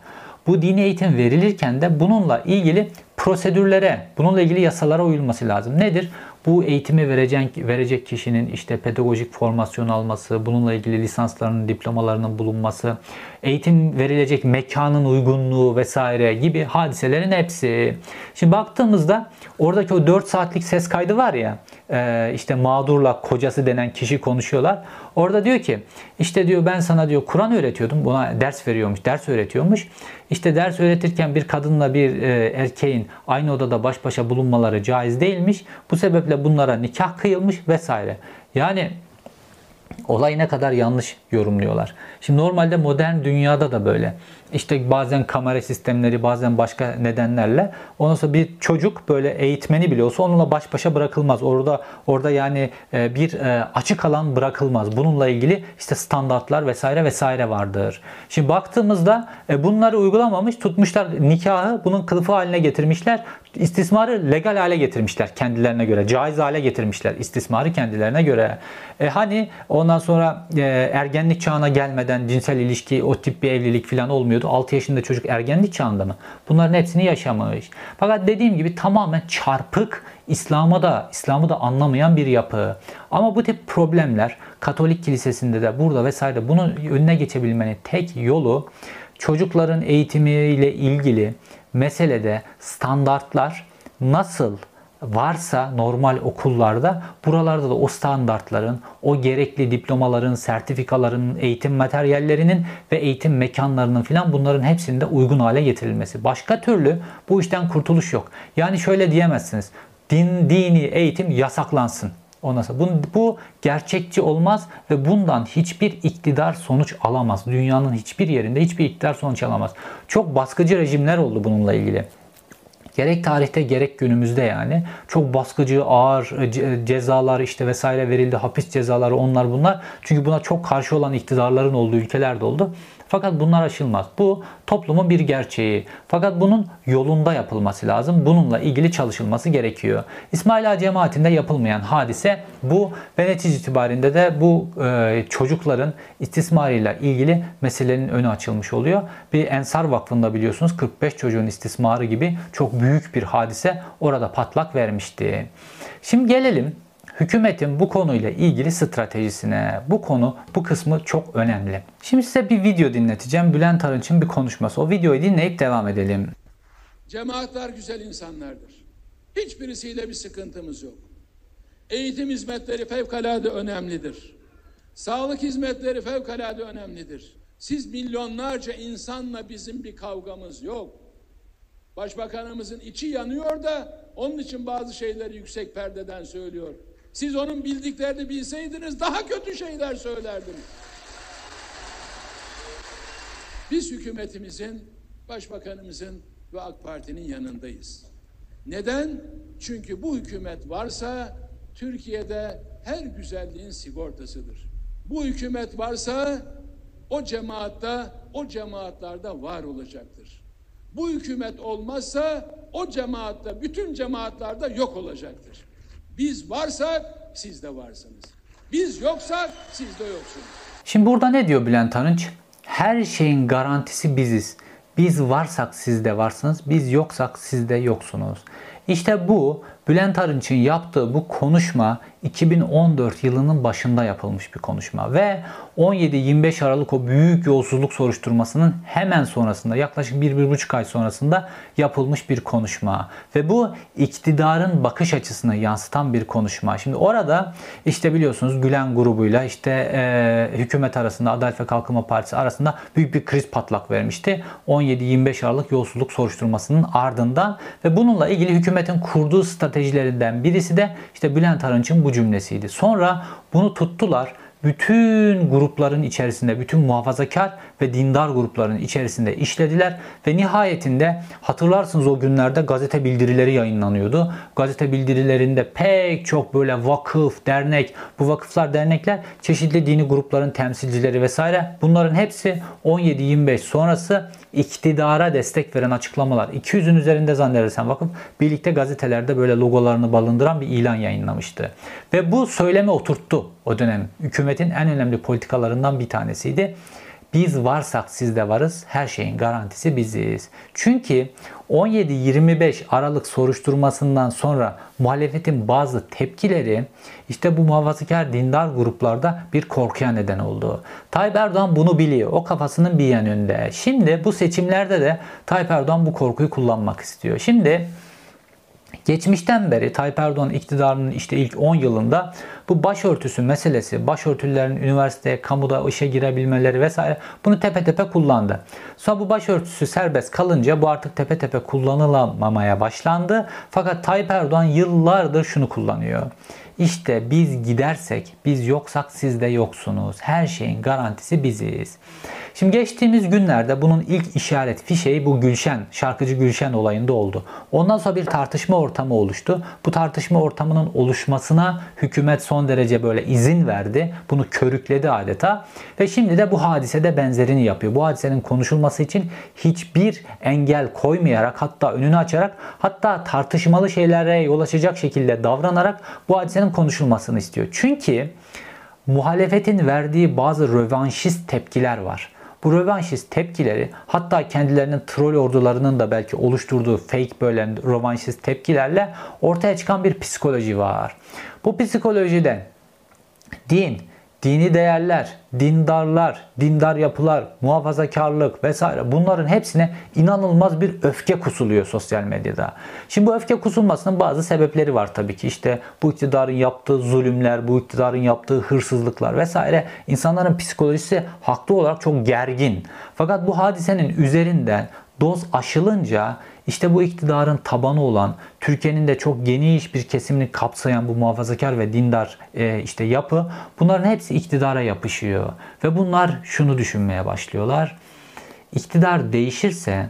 bu dini eğitim verilirken de bununla ilgili prosedürlere, bununla ilgili yasalara uyulması lazım. Nedir? Bu eğitimi verecek, verecek kişinin işte pedagojik formasyon alması, bununla ilgili lisanslarının, diplomalarının bulunması, eğitim verilecek mekanın uygunluğu vesaire gibi hadiselerin hepsi. Şimdi baktığımızda oradaki o dört saatlik ses kaydı var ya, işte mağdurla kocası denen kişi konuşuyorlar. Orada diyor ki, işte diyor ben sana diyor Kur'an öğretiyordum. Buna ders veriyormuş, ders öğretiyormuş. İşte ders öğretirken bir kadınla bir erkeğin aynı odada baş başa bulunmaları caiz değilmiş. Bu sebeple bunlara nikah kıyılmış vesaire. Yani olayı ne kadar yanlış yorumluyorlar. Şimdi normalde modern dünyada da böyle. İşte bazen kamera sistemleri, bazen başka nedenlerle. Ondan sonra bir çocuk böyle eğitmeni bile olsa onunla baş başa bırakılmaz. Orada orada yani bir açık alan bırakılmaz. Bununla ilgili işte standartlar vesaire vesaire vardır. Şimdi baktığımızda bunları uygulamamış, tutmuşlar nikahı, bunun kılıfı haline getirmişler. İstismarı legal hale getirmişler kendilerine göre. Caiz hale getirmişler istismarı kendilerine göre. E hani ondan sonra ergenlik çağına gelmeden cinsel ilişki, o tip bir evlilik falan olmuyordu. altı yaşında çocuk ergenlik çağında mı? Bunların hepsini yaşamış. Fakat dediğim gibi tamamen çarpık, İslam'a da, İslam'ı da anlamayan bir yapı. Ama bu tip problemler Katolik kilisesinde de, burada vesaire, bunun önüne geçebilmenin tek yolu çocukların eğitimiyle ilgili meselede standartlar nasıl varsa normal okullarda, buralarda da o standartların, o gerekli diplomaların, sertifikaların, eğitim materyallerinin ve eğitim mekanlarının filan, bunların hepsinde uygun hale getirilmesi. Başka türlü bu işten kurtuluş yok. Yani şöyle diyemezsiniz. Din, dini eğitim yasaklansın. Ondan sonra bu, bu gerçekçi olmaz ve bundan hiçbir iktidar sonuç alamaz. Dünyanın hiçbir yerinde hiçbir iktidar sonuç alamaz. Çok baskıcı rejimler oldu bununla ilgili. Gerek tarihte gerek günümüzde yani çok baskıcı, ağır cezalar işte vesaire verildi. Hapis cezaları, onlar bunlar. Çünkü buna çok karşı olan iktidarların olduğu ülkelerde oldu. Fakat bunlar aşılmaz. Bu toplumun bir gerçeği. Fakat bunun yolunda yapılması lazım. Bununla ilgili çalışılması gerekiyor. İsmailağa cemaatinde yapılmayan hadise bu ve netice itibarinde de bu e, çocukların istismarıyla ilgili meselenin önü açılmış oluyor. Bir Ensar Vakfı'nda biliyorsunuz kırk beş çocuğun istismarı gibi çok büyük bir hadise orada patlak vermişti. Şimdi gelelim hükümetin bu konuyla ilgili stratejisine. Bu konu, bu kısmı çok önemli. Şimdi size bir video dinleteceğim. Bülent Arınç'ın bir konuşması. O videoyu dinleyip devam edelim. Cemaatler güzel insanlardır. Hiçbirisiyle bir sıkıntımız yok. Eğitim hizmetleri fevkalade önemlidir. Sağlık hizmetleri fevkalade önemlidir. Siz milyonlarca insanla bizim bir kavgamız yok. Başbakanımızın içi yanıyor da onun için bazı şeyleri yüksek perdeden söylüyor. Siz onun bildiklerini bilseydiniz daha kötü şeyler söylerdiniz. Biz hükümetimizin, başbakanımızın ve AK Parti'nin yanındayız. Neden? Çünkü bu hükümet varsa Türkiye'de her güzelliğin sigortasıdır. Bu hükümet varsa o cemaatte, o cemaatlarda var olacaktır. Bu hükümet olmazsa o cemaatte, bütün cemaatlarda yok olacaktır. Biz varsak siz de varsınız. Biz yoksak siz de yoksunuz. Şimdi burada ne diyor Bülent Arınç? Her şeyin garantisi biziz. Biz varsak siz de varsınız. Biz yoksak siz de yoksunuz. İşte bu Bülent Arınç'ın yaptığı bu konuşma iki bin on dört yılının başında yapılmış bir konuşma ve on yedi yirmi beş Aralık o büyük yolsuzluk soruşturmasının hemen sonrasında, yaklaşık bir bir buçuk ay sonrasında yapılmış bir konuşma ve bu iktidarın bakış açısını yansıtan bir konuşma. Şimdi orada işte biliyorsunuz Gülen grubuyla işte e, hükümet arasında, Adalet ve Kalkınma Partisi arasında büyük bir kriz patlak vermişti. on yedi yirmi beş Aralık yolsuzluk soruşturmasının ardından ve bununla ilgili hükümetin kurduğu stratejilerinden birisi de işte Bülent Arınç'ın bu cümlesiydi. Sonra bunu tuttular. Bütün grupların içerisinde, bütün muhafazakar ve dindar grupların içerisinde işlediler ve nihayetinde hatırlarsınız o günlerde gazete bildirileri yayınlanıyordu. Gazete bildirilerinde pek çok böyle vakıf, dernek, bu vakıflar, dernekler, çeşitli dini grupların temsilcileri vesaire, bunların hepsi on yedi yirmi beş sonrası iktidara destek veren açıklamalar. iki yüzün üzerinde zannedersem vakıf birlikte gazetelerde böyle logolarını balındıran bir ilan yayınlamıştı. Ve bu söyleme oturttu o dönem hükümetin en önemli politikalarından bir tanesiydi. Biz varsak siz de varız. Her şeyin garantisi biziz. Çünkü on yedi yirmi beş Aralık soruşturmasından sonra muhalefetin bazı tepkileri işte bu muhafazakar dindar gruplarda bir korkuya neden oldu. Tayyip Erdoğan bunu biliyor. O kafasının bir yanında. Şimdi bu seçimlerde de Tayyip Erdoğan bu korkuyu kullanmak istiyor. Şimdi geçmişten beri Tayyip Erdoğan iktidarının işte ilk on yılında bu başörtüsü meselesi, başörtülerin üniversiteye, kamuda işe girebilmeleri vesaire bunu tepe tepe kullandı. Sonra bu başörtüsü serbest kalınca bu artık tepe tepe kullanılamamaya başlandı. Fakat Tayyip Erdoğan yıllardır şunu kullanıyor. İşte biz gidersek, biz yoksak siz de yoksunuz. Her şeyin garantisi biziz. Şimdi geçtiğimiz günlerde bunun ilk işaret fişeği bu Gülşen, şarkıcı Gülşen olayında oldu. Ondan sonra bir tartışma ortamı oluştu. Bu tartışma ortamının oluşmasına hükümet son derece böyle izin verdi. Bunu körükledi adeta. Ve şimdi de bu hadisede benzerini yapıyor. Bu hadisenin konuşulması için hiçbir engel koymayarak, hatta önünü açarak, hatta tartışmalı şeylere yol açacak şekilde davranarak bu hadisenin konuşulmasını istiyor. Çünkü muhalefetin verdiği bazı rövanşist tepkiler var. Bu rövanşist tepkileri, hatta kendilerinin troll ordularının da belki oluşturduğu fake böyle rövanşist tepkilerle ortaya çıkan bir psikoloji var. Bu psikolojide din, dini değerler, dindarlar, dindar yapılar, muhafazakarlık vesaire bunların hepsine inanılmaz bir öfke kusuluyor sosyal medyada. Şimdi bu öfke kusulmasının bazı sebepleri var tabii ki. İşte bu iktidarın yaptığı zulümler, bu iktidarın yaptığı hırsızlıklar vesaire, insanların psikolojisi haklı olarak çok gergin. Fakat bu hadisenin üzerinden doz aşılınca işte bu iktidarın tabanı olan, Türkiye'nin de çok geniş bir kesimini kapsayan bu muhafazakar ve dindar e, işte yapı, bunların hepsi iktidara yapışıyor. Ve bunlar şunu düşünmeye başlıyorlar. İktidar değişirse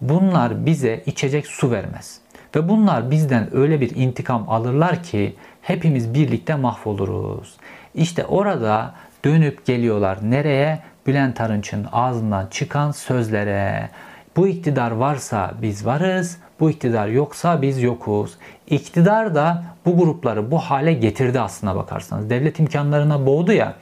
bunlar bize içecek su vermez. Ve bunlar bizden öyle bir intikam alırlar ki hepimiz birlikte mahvoluruz. İşte orada dönüp geliyorlar. Nereye? Bülent Arınç'ın ağzından çıkan sözlere. Bu iktidar varsa biz varız, bu iktidar yoksa biz yokuz. İktidar da bu grupları bu hale getirdi aslına bakarsanız. Devlet imkanlarına boğdu ya,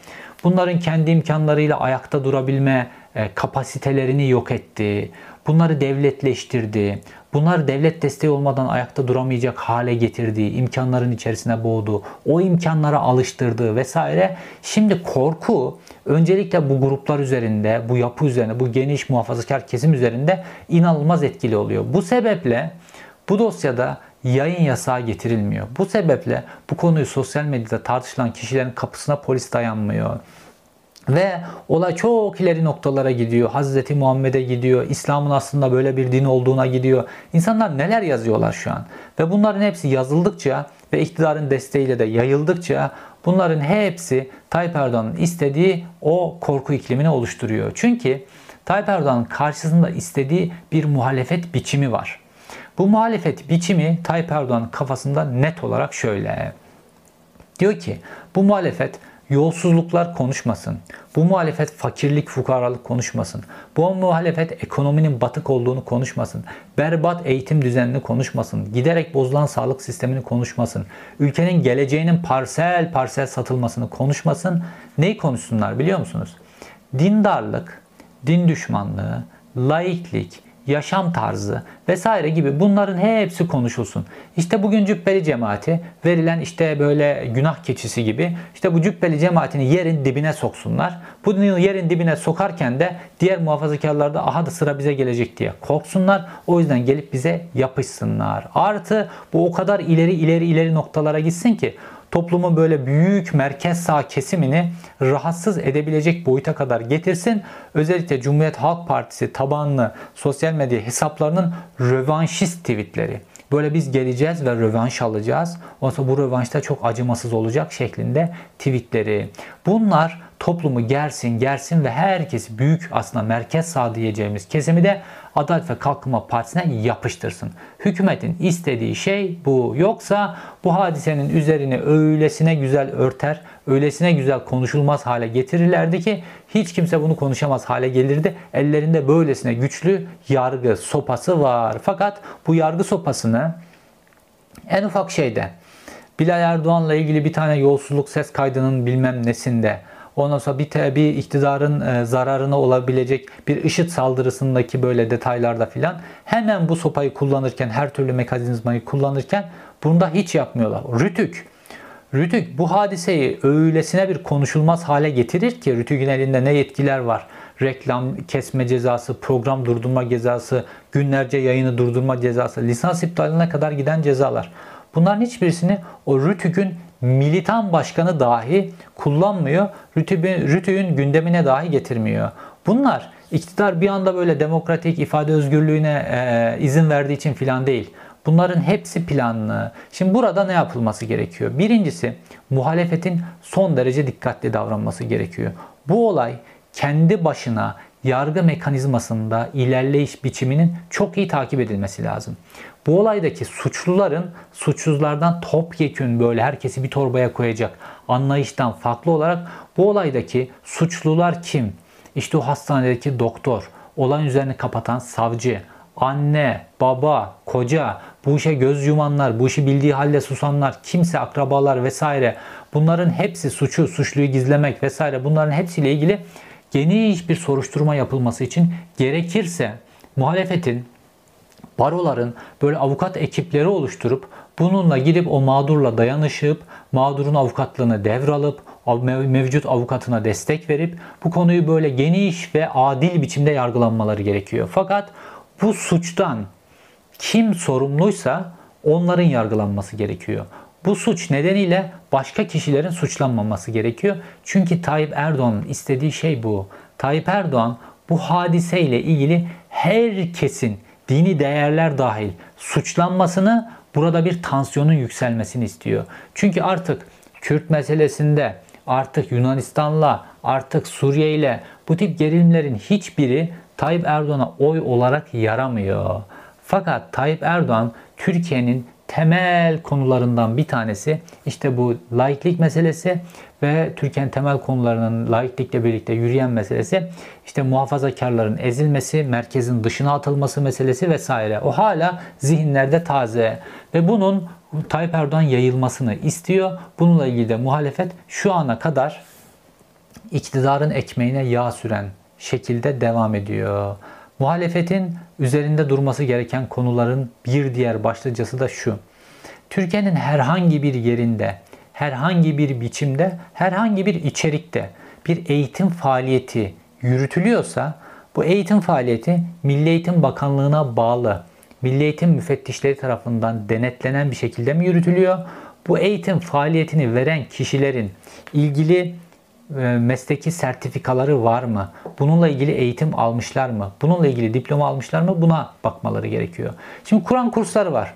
bunların kendi imkanlarıyla ayakta durabilme kapasitelerini yok etti. Bunları devletleştirdi. Bunlar devlet desteği olmadan ayakta duramayacak hale getirdi. İmkanların içerisine boğdu. O imkanlara alıştırdı vesaire. Şimdi korku öncelikle bu gruplar üzerinde, bu yapı üzerinde, bu geniş muhafazakar kesim üzerinde inanılmaz etkili oluyor. Bu sebeple bu dosyada yayın yasağı getirilmiyor. Bu sebeple bu konuyu sosyal medyada tartışılan kişilerin kapısına polis dayanmıyor. Ve olay çok ileri noktalara gidiyor. Hazreti Muhammed'e gidiyor. İslam'ın aslında böyle bir din olduğuna gidiyor. İnsanlar neler yazıyorlar şu an. Ve bunların hepsi yazıldıkça ve iktidarın desteğiyle de yayıldıkça bunların hepsi Tayyip Erdoğan'ın istediği o korku iklimini oluşturuyor. Çünkü Tayyip Erdoğan'ın karşısında istediği bir muhalefet biçimi var. Bu muhalefet biçimi Tayyip Erdoğan'ın kafasında net olarak şöyle. Diyor ki bu muhalefet yolsuzluklar konuşmasın. Bu muhalefet fakirlik, fukaralık konuşmasın. Bu muhalefet ekonominin batık olduğunu konuşmasın. Berbat eğitim düzenini konuşmasın. Giderek bozulan sağlık sistemini konuşmasın. Ülkenin geleceğinin parsel parsel satılmasını konuşmasın. Neyi konuşsunlar biliyor musunuz? Dindarlık, din düşmanlığı, laiklik, yaşam tarzı vesaire gibi bunların hepsi konuşulsun. İşte bugün Cübbeli cemaati verilen işte böyle günah keçisi gibi işte bu Cübbeli cemaatini yerin dibine soksunlar. Bu yerin dibine sokarken de diğer muhafazakarlar da aha da sıra bize gelecek diye korksunlar. O yüzden gelip bize yapışsınlar. Artı bu o kadar ileri ileri ileri noktalara gitsin ki toplumun böyle büyük merkez sağ kesimini rahatsız edebilecek boyuta kadar getirsin. Özellikle Cumhuriyet Halk Partisi tabanlı sosyal medya hesaplarının rövanşist tweetleri. Böyle biz geleceğiz ve rövanş alacağız. Oysa bu rövanşta çok acımasız olacak şeklinde tweetleri. Bunlar toplumu gersin gersin ve herkesi büyük aslında merkez sağ diyeceğimiz kesimi de Adalet ve Kalkınma Partisi'ne yapıştırsın. Hükümetin istediği şey bu. Yoksa bu hadisenin üzerine öylesine güzel örter, öylesine güzel konuşulmaz hale getirirlerdi ki hiç kimse bunu konuşamaz hale gelirdi. Ellerinde böylesine güçlü yargı sopası var. Fakat bu yargı sopasını en ufak şeyde, Bilal Erdoğan'la ilgili bir tane yolsuzluk ses kaydının bilmem nesinde, Ondan sonra bir, te, bir iktidarın e, zararına olabilecek bir IŞİD saldırısındaki böyle detaylarda filan hemen bu sopayı kullanırken, her türlü mekanizmayı kullanırken bunu da hiç yapmıyorlar. Rütük. Rütük bu hadiseyi öylesine bir konuşulmaz hale getirir ki, Rütük'ün elinde ne yetkiler var? Reklam kesme cezası, program durdurma cezası, günlerce yayını durdurma cezası, lisans iptaline kadar giden cezalar. Bunların hiçbirisini o Rütük'ün militan başkanı dahi kullanmıyor. Rütük'ün gündemine dahi getirmiyor. Bunlar iktidar bir anda böyle demokratik ifade özgürlüğüne e, izin verdiği için filan değil. Bunların hepsi planlı. Şimdi burada ne yapılması gerekiyor? Birincisi, muhalefetin son derece dikkatli davranması gerekiyor. Bu olay kendi başına yargı mekanizmasında ilerleyiş biçiminin çok iyi takip edilmesi lazım. Bu olaydaki suçluların suçsuzlardan topyekün böyle herkesi bir torbaya koyacak anlayıştan farklı olarak, bu olaydaki suçlular kim? İşte o hastanedeki doktor, olan üzerine kapatan savcı, anne, baba, koca, bu işe göz yumanlar, bu işi bildiği halde susanlar, kimse, akrabalar vesaire, bunların hepsi suçu, suçluyu gizlemek vesaire, bunların hepsiyle ilgili geniş bir soruşturma yapılması için gerekirse muhalefetin, baroların böyle avukat ekipleri oluşturup bununla gidip o mağdurla dayanışıp mağdurun avukatlığını devralıp mevcut avukatına destek verip bu konuyu böyle geniş ve adil biçimde yargılanmaları gerekiyor. Fakat bu suçtan kim sorumluysa onların yargılanması gerekiyor. Bu suç nedeniyle başka kişilerin suçlanmaması gerekiyor. Çünkü Tayyip Erdoğan'ın istediği şey bu. Tayyip Erdoğan bu hadiseyle ilgili herkesin, dini değerler dahil, suçlanmasını, burada bir tansiyonun yükselmesini istiyor. Çünkü artık Kürt meselesinde, artık Yunanistan'la, artık Suriye'yle bu tip gerilimlerin hiçbiri Tayyip Erdoğan'a oy olarak yaramıyor. Fakat Tayyip Erdoğan Türkiye'nin temel konularından bir tanesi işte bu laiklik meselesi ve Türkiye'nin temel konularının laiklikle birlikte yürüyen meselesi, işte muhafazakarların ezilmesi, merkezin dışına atılması meselesi vesaire. O hala zihinlerde taze ve bunun Tayyip Erdoğan yayılmasını istiyor. Bununla ilgili de muhalefet şu ana kadar iktidarın ekmeğine yağ süren şekilde devam ediyor. Muhalefetin üzerinde durması gereken konuların bir diğer başlıcası da şu: Türkiye'nin herhangi bir yerinde, herhangi bir biçimde, herhangi bir içerikte bir eğitim faaliyeti yürütülüyorsa, bu eğitim faaliyeti Milli Eğitim Bakanlığı'na bağlı, Milli Eğitim müfettişleri tarafından denetlenen bir şekilde mi yürütülüyor? Bu eğitim faaliyetini veren kişilerin ilgili mesleki sertifikaları var mı? Bununla ilgili eğitim almışlar mı? Bununla ilgili diploma almışlar mı? Buna bakmaları gerekiyor. Şimdi Kur'an kursları var.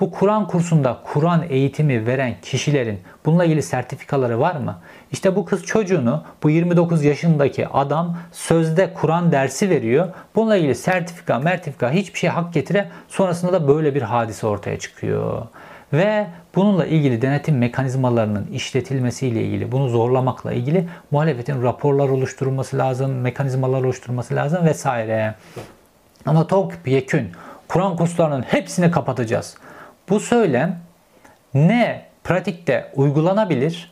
Bu Kur'an kursunda Kur'an eğitimi veren kişilerin bununla ilgili sertifikaları var mı? İşte bu kız çocuğunu, bu yirmi dokuz yaşındaki adam sözde Kur'an dersi veriyor. Bununla ilgili sertifika, mertifika hiçbir şey hak getire. Sonrasında da böyle bir hadise ortaya çıkıyor. Ve bununla ilgili denetim mekanizmalarının işletilmesiyle ilgili, bunu zorlamakla ilgili muhalefetin raporlar oluşturulması lazım, mekanizmalar oluşturulması lazım vesaire. Ama topyekün Kur'an kurslarının hepsini kapatacağız. Bu söylem ne pratikte uygulanabilir,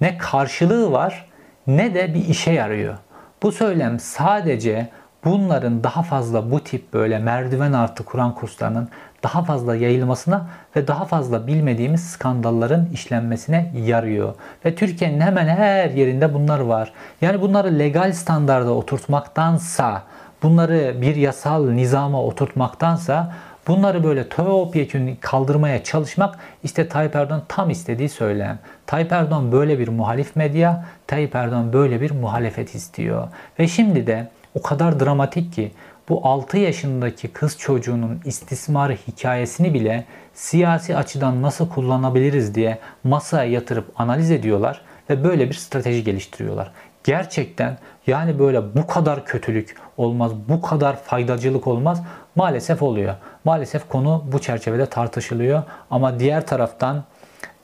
ne karşılığı var, ne de bir işe yarıyor. Bu söylem sadece bunların daha fazla bu tip böyle merdiven artı Kur'an kurslarının daha fazla yayılmasına ve daha fazla bilmediğimiz skandalların işlenmesine yarıyor. Ve Türkiye'nin hemen her yerinde bunlar var. Yani bunları legal standarda oturtmaktansa, bunları bir yasal nizama oturtmaktansa, bunları böyle topyekün kaldırmaya çalışmak işte Tayyip Erdoğan tam istediği söylem. Tayyip Erdoğan böyle bir muhalif medya, Tayyip Erdoğan böyle bir muhalefet istiyor. Ve şimdi de o kadar dramatik ki, bu altı yaşındaki kız çocuğunun istismarı hikayesini bile siyasi açıdan nasıl kullanabiliriz diye masaya yatırıp analiz ediyorlar ve böyle bir strateji geliştiriyorlar. Gerçekten yani böyle bu kadar kötülük olmaz, bu kadar faydacılık olmaz, maalesef oluyor. Maalesef konu bu çerçevede tartışılıyor ama diğer taraftan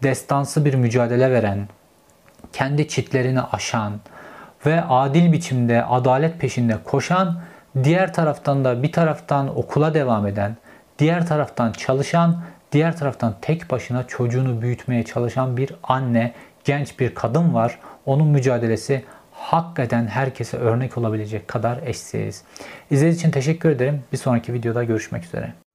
destansı bir mücadele veren, kendi çitlerini aşan ve adil biçimde adalet peşinde koşan, diğer taraftan da bir taraftan okula devam eden, diğer taraftan çalışan, Diğer taraftan tek başına çocuğunu büyütmeye çalışan bir anne, genç bir kadın var. Onun mücadelesi hakikaten herkese örnek olabilecek kadar eşsiz. İzlediğiniz için teşekkür ederim. Bir sonraki videoda görüşmek üzere.